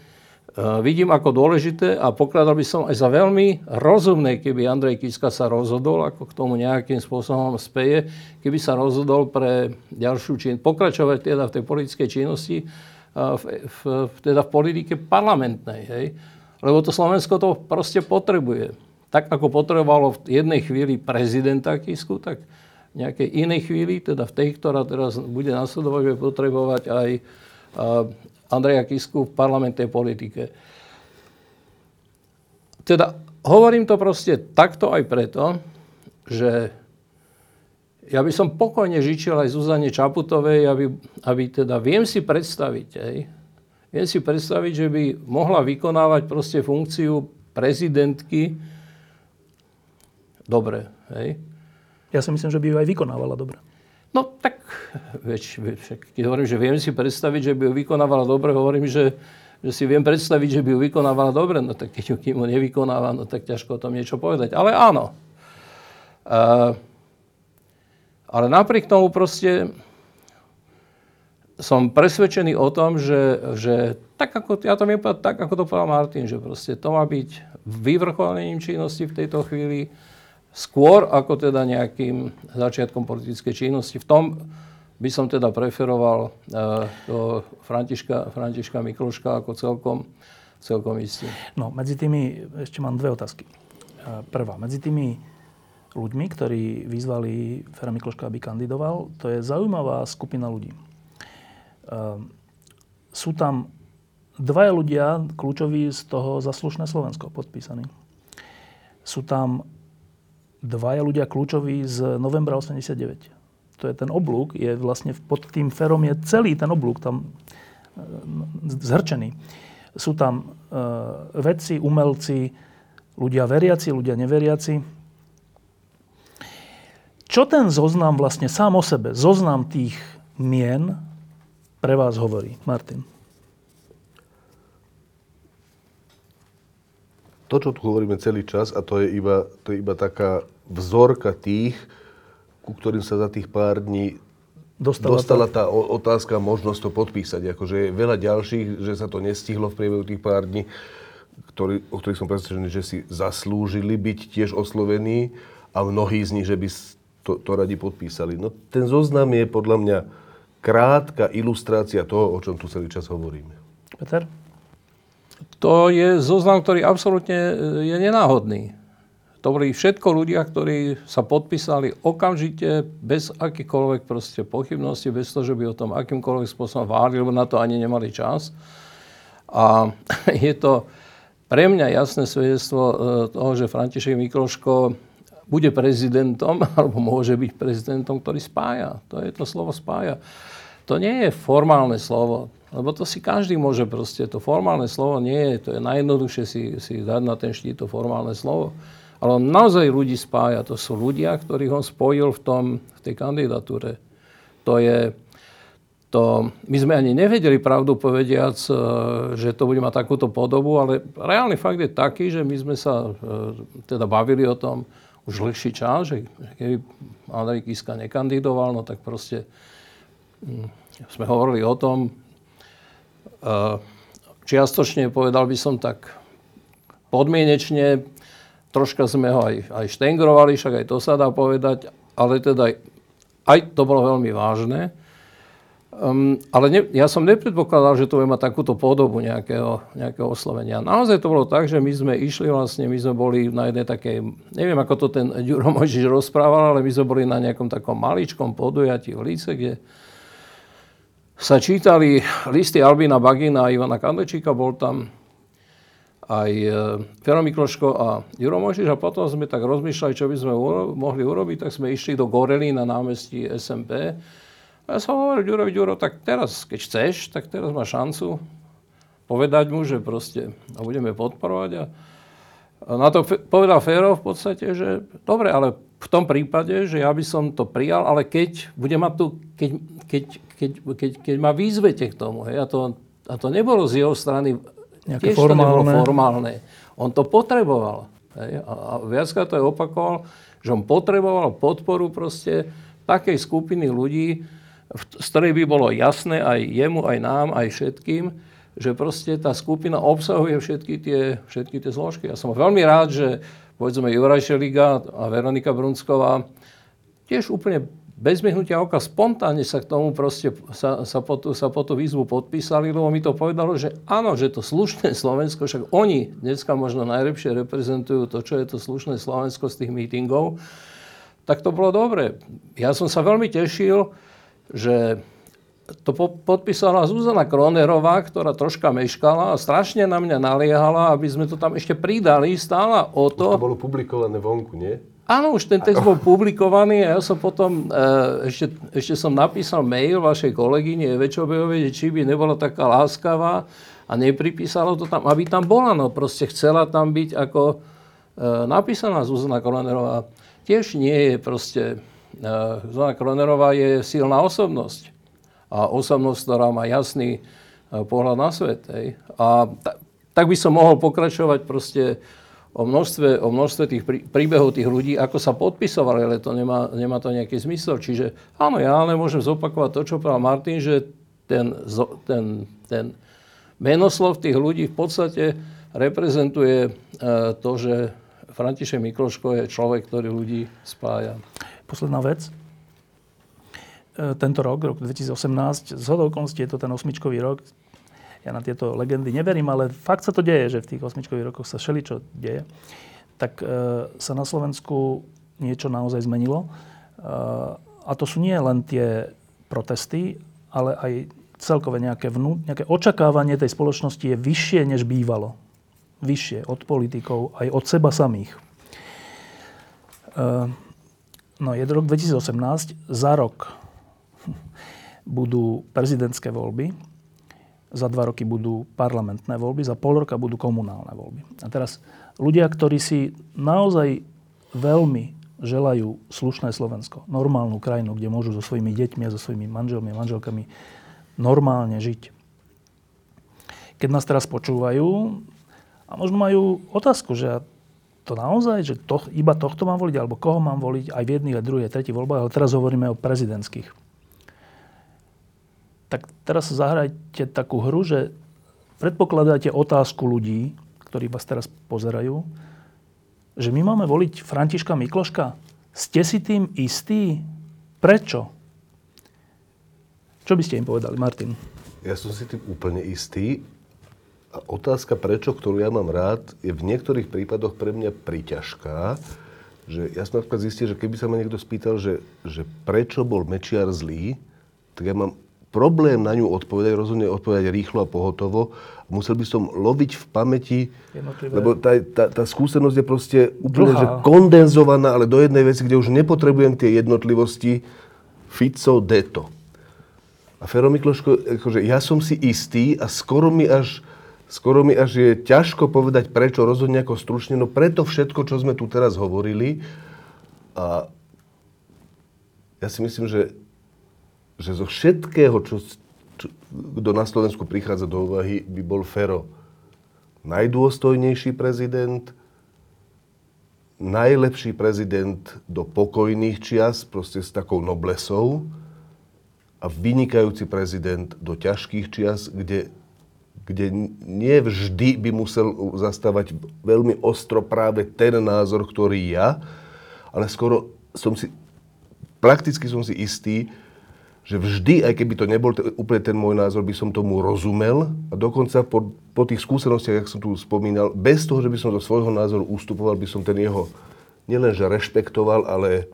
vidím ako dôležité a pokladal by som aj za veľmi rozumné, keby Andrej Kiska sa rozhodol, ako k tomu nejakým spôsobom speje, keby sa rozhodol pre ďalšiu činnosť, pokračovať teda v tej politickej činnosti, v, v, teda v politike parlamentnej. Hej? Lebo to Slovensko to proste potrebuje. Tak ako potrebovalo v jednej chvíli prezidenta Kisku, tak v nejakej inej chvíli, teda v tej, ktorá teraz bude nasledovať, bude potrebovať aj Andreja Kisku v parlamentnej politike. Teda hovorím to proste takto aj preto, že Ja by som pokojne žičil aj Zuzane Čaputovej, aby, aby teda, viem si predstaviť, hej, viem si predstaviť, že by mohla vykonávať proste funkciu prezidentky dobre, hej. Ja si myslím, že by ju aj vykonávala dobre. No tak, več, več, keď hovorím, že viem si predstaviť, že by ju vykonávala dobre, hovorím, že, že si viem predstaviť, že by ju vykonávala dobre, no tak keď ju kým nevykonáva, no tak ťažko o tom niečo povedať. Ale áno. Uh, Ale napriek tomu proste som presvedčený o tom, že, že tak ako, ja to viem povedať, tak ako to povedal Martin, že proste to má byť vyvrcholením činnosti v tejto chvíli skôr ako teda nejakým začiatkom politickej činnosti. V tom by som teda preferoval uh, Františka, Františka Mikloška ako celkom, celkom istý. No, medzi tými, ešte mám dve otázky. Prvá, medzi tými ľuďmi, ktorí vyzvali Fera Mikloška, aby kandidoval. To je zaujímavá skupina ľudí. Ehm, sú tam dvaja ľudia kľúčoví z toho Za slušné Slovensko podpísaní. Sú tam dvaja ľudia kľúčoví z novembra osemdesiatdeväť. To je ten oblúk, je vlastne pod tým Ferom je celý ten oblúk tam zhrčený. Sú tam e, vedci, umelci, ľudia veriaci, ľudia neveriaci. Čo ten zoznam vlastne sám o sebe, zoznam tých mien pre vás hovorí? Martin. To, čo tu hovoríme celý čas, a to je iba, to je iba taká vzorka tých, ku ktorým sa za tých pár dní dostala, dostala tá otázka, možnosť to podpísať. Akože je veľa ďalších, že sa to nestihlo v priebehu tých pár dní, ktorý, o ktorých som presvedčený, že si zaslúžili byť tiež oslovení a mnohí z nich, že by To, to radi podpísali. No, ten zoznam je podľa mňa krátka ilustrácia toho, o čom tu celý čas hovoríme. Peter? To je zoznam, ktorý absolútne je nenáhodný. To boli všetko ľudia, ktorí sa podpísali okamžite, bez akýkoľvek proste pochybnosti, bez toho, že by o tom akýmkoľvek spôsobom váhali, lebo na to ani nemali čas. A je to pre mňa jasné svedectvo toho, že František Mikloško bude prezidentom, alebo môže byť prezidentom, ktorý spája. To je to slovo spája. To nie je formálne slovo, lebo to si každý môže proste. To formálne slovo nie je. To je najjednoduchšie si, si dať na ten štít to formálne slovo. Ale on naozaj ľudí spája. To sú ľudia, ktorých on spojil v, tom, v tej kandidatúre. To je... To, my sme ani nevedeli, pravdu povediac, že to bude mať takúto podobu, ale reálny fakt je taký, že my sme sa teda bavili o tom už dlhší čas, že keby Andrej Kiska nekandidoval, no tak proste sme hovorili o tom. Čiastočne, povedal by som tak podmienečne, troška sme ho aj, aj štengrovali, však aj to sa dá povedať, ale teda aj, aj to bolo veľmi vážne. Um, ale ne, ja som nepredpokladal, že to bude mať takúto podobu nejakého, nejakého oslovenia. Naozaj to bolo tak, že my sme išli vlastne, my sme boli na jednej takej, neviem ako to ten Ďuro Mojžiš rozprával, ale my sme boli na nejakom takom maličkom podujatí v Líce, kde sa čítali listy Albína Bagína a Ivana Kadlečíka, bol tam aj Fero Mikloško a Ďuro Mojžiš, a potom sme tak rozmýšľali, čo by sme uro- mohli urobiť, tak sme išli do Gorely na námestí es em pé. A ja som hovoril Ďurovi, Ďuro, tak teraz, keď chceš, tak teraz máš šancu povedať mu, že proste a budeme podporovať. A na to povedal Fero v podstate, že dobre, ale v tom prípade, že ja by som to prijal, ale keď bude mať tu, keď, keď, keď, keď, keď ma výzvete k tomu, hej, a to, a to nebolo z jeho strany tiež formálne. To nebolo formálne. On to potreboval. Hej, a, a viackrát to je opakoval, že on potreboval podporu proste takej skupiny ľudí, z ktorej by bolo jasné aj jemu, aj nám, aj všetkým, že proste tá skupina obsahuje všetky tie, všetky tie zložky. Ja som veľmi rád, že povedzme Juraj Šeliga a Veronika Brunsková tiež úplne bez mihnutia oka spontánne sa k tomu proste sa, sa, po, sa po tú výzvu podpísali, lebo mi to povedalo, že áno, že to slušné Slovensko, však oni dneska možno najlepšie reprezentujú to, čo je to slušné Slovensko z tých mítingov, tak to bolo dobre. Ja som sa veľmi tešil, že to podpísala Zuzana Kronerová, ktorá troška meškala a strašne na mňa naliehala, aby sme to tam ešte pridali. Stála o to... Už to bolo publikované vonku, nie? Áno, už ten text bol publikovaný a ja som potom, e, ešte, ešte som napísal mail vašej kolegyne Evečovejovej, či by nebola taká láskavá a nepripísalo to tam, aby tam bola, no proste chcela tam byť ako e, napísaná Zuzana Kronerová. Tiež nie je proste, e, Zuzana Kronerová je silná osobnosť a osobnosť, ktorá má jasný e, pohľad na svet. Hej. A ta, tak by som mohol pokračovať proste o množstve, o množstve tých príbehov tých ľudí, ako sa podpisovali, ale to nemá, nemá to nejaký zmysel. Čiže áno, ja ale môžem zopakovať to, čo povedal Martin, že ten, ten, ten menoslov tých ľudí v podstate reprezentuje to, že František Mikloško je človek, ktorý ľudí spája. Posledná vec. Tento rok, rok dvetisíc osemnásť, zhodou okolností je to ten osmičkový rok. Ja na tieto legendy neverím, ale fakt sa to deje, že v tých osmičkových rokoch sa všeličo deje. Tak e, sa na Slovensku niečo naozaj zmenilo. E, a to sú nie len tie protesty, ale aj celkové nejaké, vnú, nejaké očakávanie tej spoločnosti je vyššie, než bývalo. Vyššie od politikov, aj od seba samých. E, no je rok dvetisíc osemnásť, za rok budú prezidentské voľby. Za dva roky budú parlamentné voľby, za pol roka budú komunálne voľby. A teraz ľudia, ktorí si naozaj veľmi želajú slušné Slovensko, normálnu krajinu, kde môžu so svojimi deťmi a so svojimi manželmi a manželkami normálne žiť. Keď nás teraz počúvajú a možno majú otázku, že to naozaj, že to, iba tohto mám voliť, alebo koho mám voliť aj v jedných, aj druhých, aj tretí voľbách, ale teraz hovoríme o prezidentských. Tak teraz zahrajte takú hru, že predpokladáte otázku ľudí, ktorí vás teraz pozerajú, že my máme voliť Františka Mikloška. Ste si tým istí? Prečo? Čo by ste im povedali, Martin? Ja som si tým úplne istý. A otázka prečo, ktorú ja mám rád, je v niektorých prípadoch pre mňa príťažká. Že ja som napríklad zistil, že keby sa ma niekto spýtal, že, že prečo bol Mečiar zlý, tak ja mám problém na ňu odpovedať, rozhodne odpovedať rýchlo a pohotovo. Musel by som loviť v pamäti, jednotlivé. Lebo tá, tá, tá skúsenosť je proste úplne že kondenzovaná, ale do jednej veci, kde už nepotrebujem tie jednotlivosti. Fico, Deto. A Fero Mikloško, akože ja som si istý a skoro mi až, skoro mi až je ťažko povedať prečo, rozhodne ako stručne, no preto všetko, čo sme tu teraz hovorili. A ja si myslím, že že zo všetkého, čo, čo, kto na Slovensku prichádza do úvahy, by bol Fero najdôstojnejší prezident, najlepší prezident do pokojných čias, proste s takou noblesou a vynikajúci prezident do ťažkých čias, kde, kde nie vždy by musel zastávať veľmi ostro práve ten názor, ktorý ja, ale skoro som si, prakticky som si istý, že vždy, aj keby to nebol t- úplne ten môj názor, by som tomu rozumel a dokonca po, po tých skúsenostiach, jak som tu spomínal, bez toho, že by som do svojho názoru ústupoval, by som ten jeho nielenže rešpektoval, ale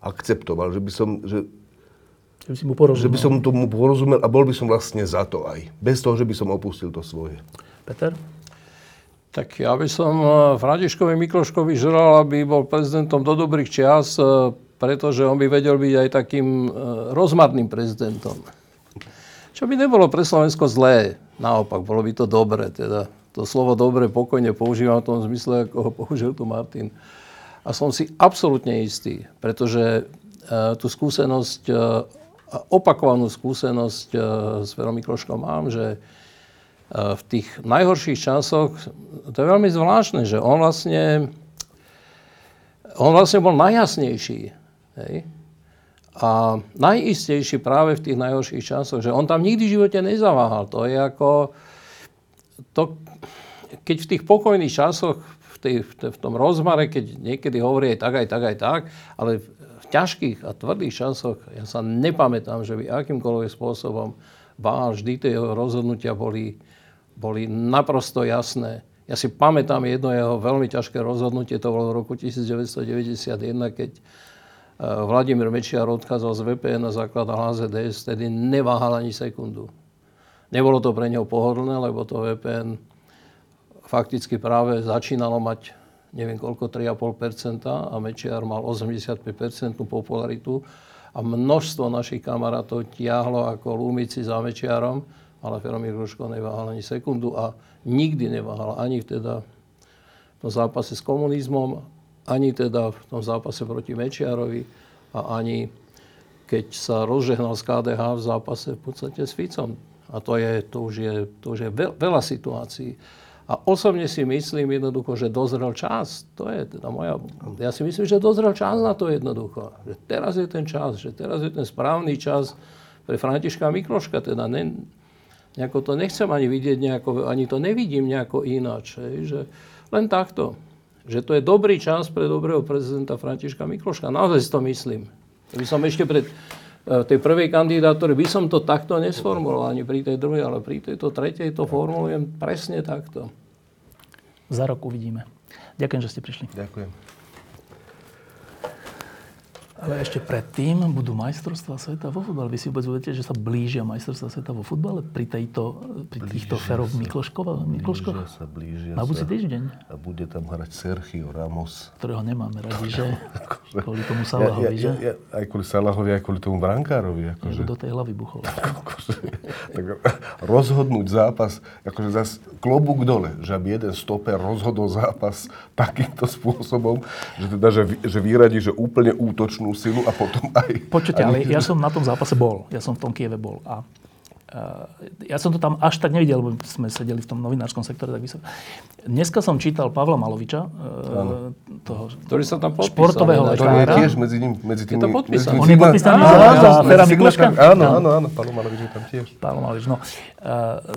akceptoval, že by som, že, že, by, si mu že by som tomu porozumel a bol by som vlastne za to aj. Bez toho, že by som opustil to svoje. Peter? Tak ja by som Františkovi Mikloškovi želal, aby bol prezidentom do dobrých čias, pretože on by vedel byť aj takým rozmarným prezidentom. Čo by nebolo pre Slovensko zlé. Naopak, bolo by to dobré. Teda to slovo dobre pokojne používam v tom zmysle, ako ho použil tu Martin. A som si absolútne istý, pretože tú skúsenosť, opakovanú skúsenosť s Ferom Mikloškom mám, že v tých najhorších časoch, to je veľmi zvláštne, že on vlastne, on vlastne bol najjasnejší. Hej. A najistejší práve v tých najhorších časoch, že on tam nikdy v živote nezaváhal. To je ako, to, keď v tých pokojných časoch, v, tej, v tom rozmare, keď niekedy hovorí aj tak, aj tak, aj tak, ale v ťažkých a tvrdých časoch, ja sa nepamätám, že by akýmkoľvek spôsobom váhal, vždy tie jeho rozhodnutia boli, boli naprosto jasné. Ja si pamätám jedno jeho veľmi ťažké rozhodnutie, to bolo v roku devätnásť deväťdesiatjeden, keď Vladimír Mečiar odchádzal z vé pé en a zakladal há zet dé es, tedy neváhal ani sekundu. Nebolo to pre neho pohodlné, lebo to vé pé en fakticky práve začínalo mať neviem koľko, tri a pol percenta a Mečiar mal osemdesiatpäť percent popularitu a množstvo našich kamarátov tiahlo ako lúmici za Mečiarom, ale Feromír Ruško neváhal ani sekundu a nikdy neváhal ani teda v tom zápase s komunizmom, ani teda v tom zápase proti Mečiarovi a ani keď sa rozžehnal z ká dé há v zápase v podstate s Ficom. A to, je, to už je, to už je veľa situácií. A osobne si myslím jednoducho, že dozrel čas. To je teda moja... Ja si myslím, že dozrel čas na to jednoducho. Že teraz je ten čas, že teraz je ten správny čas pre Františka Mikloška. Teda ne, nejako to nechcem ani vidieť, nejako, ani to nevidím nejako ináč. Že len takto. Že to je dobrý čas pre dobrého prezidenta Františka Mikloška. Naozaj si to myslím. To by som ešte pred... V tej prvej kandidatúre by som to takto nesformuloval, ani pri tej druhej, ale pri tejto tretej to formulujem presne takto. Za rok uvidíme. Ďakujem, že ste prišli. Ďakujem. Ale ešte predtým budú majstrovstvá sveta vo futbale. Vy si vôbec uvedete, že sa blížia majstrovstvá sveta vo futbale pri, tejto, pri týchto Ferov Mikloškova? Mikloškova? Blížia sa, blížia na budúci týždeň. A bude tam hrať Sergio Ramos. Ktorého nemáme radi, že? Kvôli tomu Salahovi, ja, ja, ja, že? Aj kvôli Salahovi, aj kvôli tomu brankárovi. Akože. Do tej hlavy buchol. Tak rozhodnúť zápas, akože zase klobúk dole, že aby jeden stoper rozhodol zápas takýmto spôsobom, že teda, že, že vyradí, že úplne útočnú silu a potom aj... Počujte, ale ja som na tom zápase bol. Ja som v tom Kieve bol. A, a ja som to tam až tak nevidel, lebo sme sedeli v tom novinárskom sektore tak vysoko. Dneska som čítal Pavla Maloviča, e, toho ktorý sa tam podpísal, športového lekára. Ktorý je tiež medzi, ním, medzi tými... To podpísal. On je podpísaný za Fera Mikloška? Áno, áno, áno. Pavel Malovič je tam tiež. Pavel Malovič, no. E,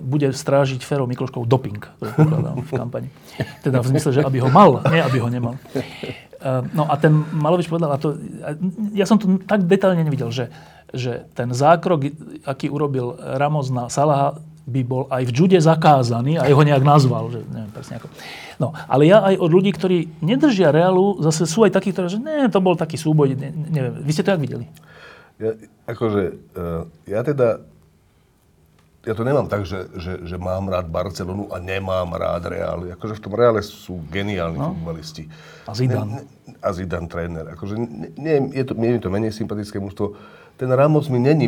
bude strážiť Ferov Mikloškov doping, ktorý pokladám v kampani. Teda v zmysle, že aby ho mal, nie aby ho nemal. No a ten Malovič povedal, a to, ja som to tak detailne nevidel, že, že ten zákrok, aký urobil Ramos na Salaha, by bol aj v džude zakázaný a jeho nejak nazval, že neviem presne ako. No, ale ja aj od ľudí, ktorí nedržia reálu, zase sú aj takí, ktorí, že ne, to bol taký súboj, ne, neviem. Vy ste to jak videli? Ja, akože, ja teda, ja to nemám tak, že, že, že mám rád Barcelonu a nemám rád Real. Akože v tom Reále sú geniálni no. futbalisti. A Zidane. Ne, ne, a Zidane tréner. Akože nie, nie, je to, nie je to menej sympatické mužstvo. Ten Ramos mi není,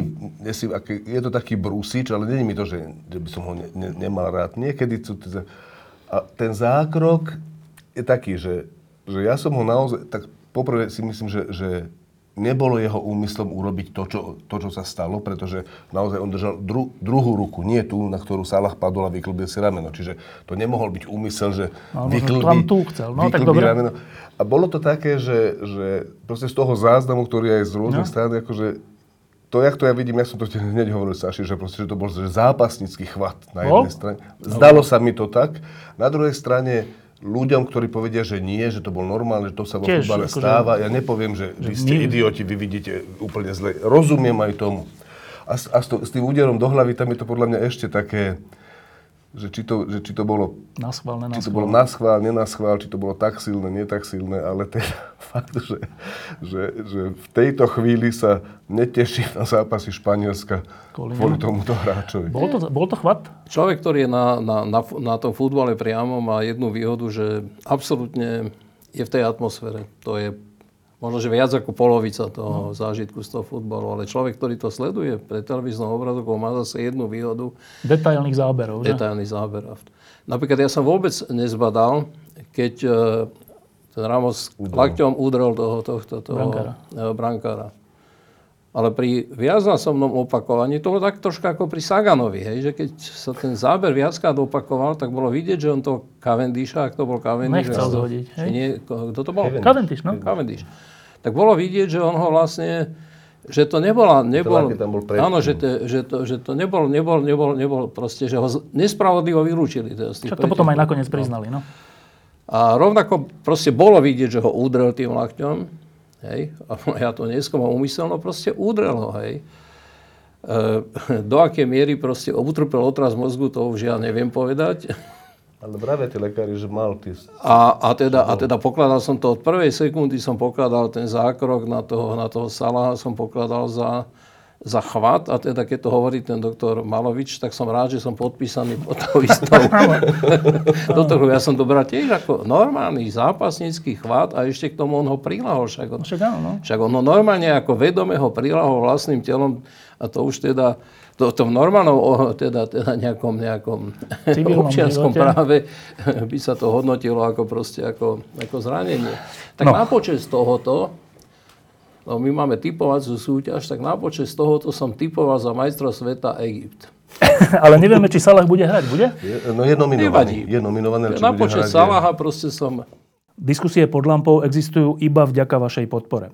je to taký brúsič, ale není mi to, že, že by som ho ne, ne, nemal rád. Niekedy sú... A ten zákrok je taký, že, že ja som ho naozaj... Tak poprvé si myslím, že... že nebolo jeho úmyslom urobiť to, čo, to, čo sa stalo, pretože naozaj on držal dru, druhú ruku, nie tú, na ktorú Salah padol a vyklbil si rameno. Čiže to nemohol byť úmysel, že no, vyklbí, tu chcel. No, vyklbí tak rameno. A bolo to také, že, že proste z toho záznamu, ktorý je z rôznych no. strán, akože to, jak to ja vidím, ja som to hneď hovoril Saši, že proste, že to bol že zápasnícky chvat na jednej no. strane. Zdalo no. sa mi to tak. Na druhej strane ľuďom, ktorí povedia, že nie, že to bol normálne, že to sa vo futbale stáva. Ja nepoviem, že, že vy ste my... idioti, vy vidíte úplne zle. Rozumiem aj tomu. A, a s, to, s tým úderom do hlavy, tam je to podľa mňa ešte také, že či to, že či to bolo na schvál, či to bolo na schvál, na schvál, či to bolo tak silné, nie tak silné, ale ten fakt, že, že, že v tešej chvíli sa neteším na zápasy Španielska kvôli tomuto hráčovi. Bol to, bol to chvat? Človek, ktorý je na, na, na, na tom futbale priamo, má jednu výhodu, že absolútne je v tej atmosfére. To je možno, že viac ako polovica toho no. zážitku z toho futbalu. Ale človek, ktorý to sleduje pre televíznou obrazovkou, má zase jednu výhodu. Detailných záberov, že? Detailných záberov. Napríklad ja som vôbec nezbadal, keď ten Ramos lakťom udrel toho, tohto, toho brankára. brankára. Ale pri viacnásobnom opakovaní, to bolo tak troška ako pri Saganovi, hej, že keď sa ten záber viackrát opakoval, tak bolo vidieť, že on to Cavendisha, ak to bol Cavendish. Nechcel zhodiť, hej? Nie, kto to bol? Cavendish, no? Cavendish. Tak bolo vidieť, že on ho vlastne, že to nebola, nebol, áno, že to, že to, že to nebol, nebol, nebol, nebol proste, že ho nespravodlivo vylúčili. Však to potom aj nakoniec priznali, no. A rovnako proste bolo vidieť, že ho udrel tým lakťom. Hej, a ja to neskúmam úmyselno, proste udrel ho, hej. E, do akej miery proste utrpel otras mozgu, to už ja neviem povedať. Ale práve tí lekári, že mal tí... A, a, teda, a teda pokladal som to od prvej sekundy, som pokladal ten zákrok na toho, na toho Salaha, som pokladal za za chvat, a teda keď to hovorí ten doktor Malovič, tak som rád, že som podpísaný pod tou istou. Toto, ja som dobrá tiež ako normálny zápasnícky chvat a ešte k tomu on ho prilahol. Však on, však, no. však on no, normálne ako vedome ho prilahol vlastným telom a to už teda to, to v normálnom teda, teda nejakom, nejakom občianskom práve by sa to hodnotilo ako proste ako, ako zranenie. Tak no. Na počesť tohoto, no my máme typovacú súťaž, tak na počesť tohoto som typoval za majstra sveta Egypt. Ale nevieme, či Salah bude hrať, bude? Je, no je nominovaný. Je nominovaný, či na bude hrať. Na počesť Salaha proste som... Diskusie pod lampou existujú iba vďaka vašej podpore.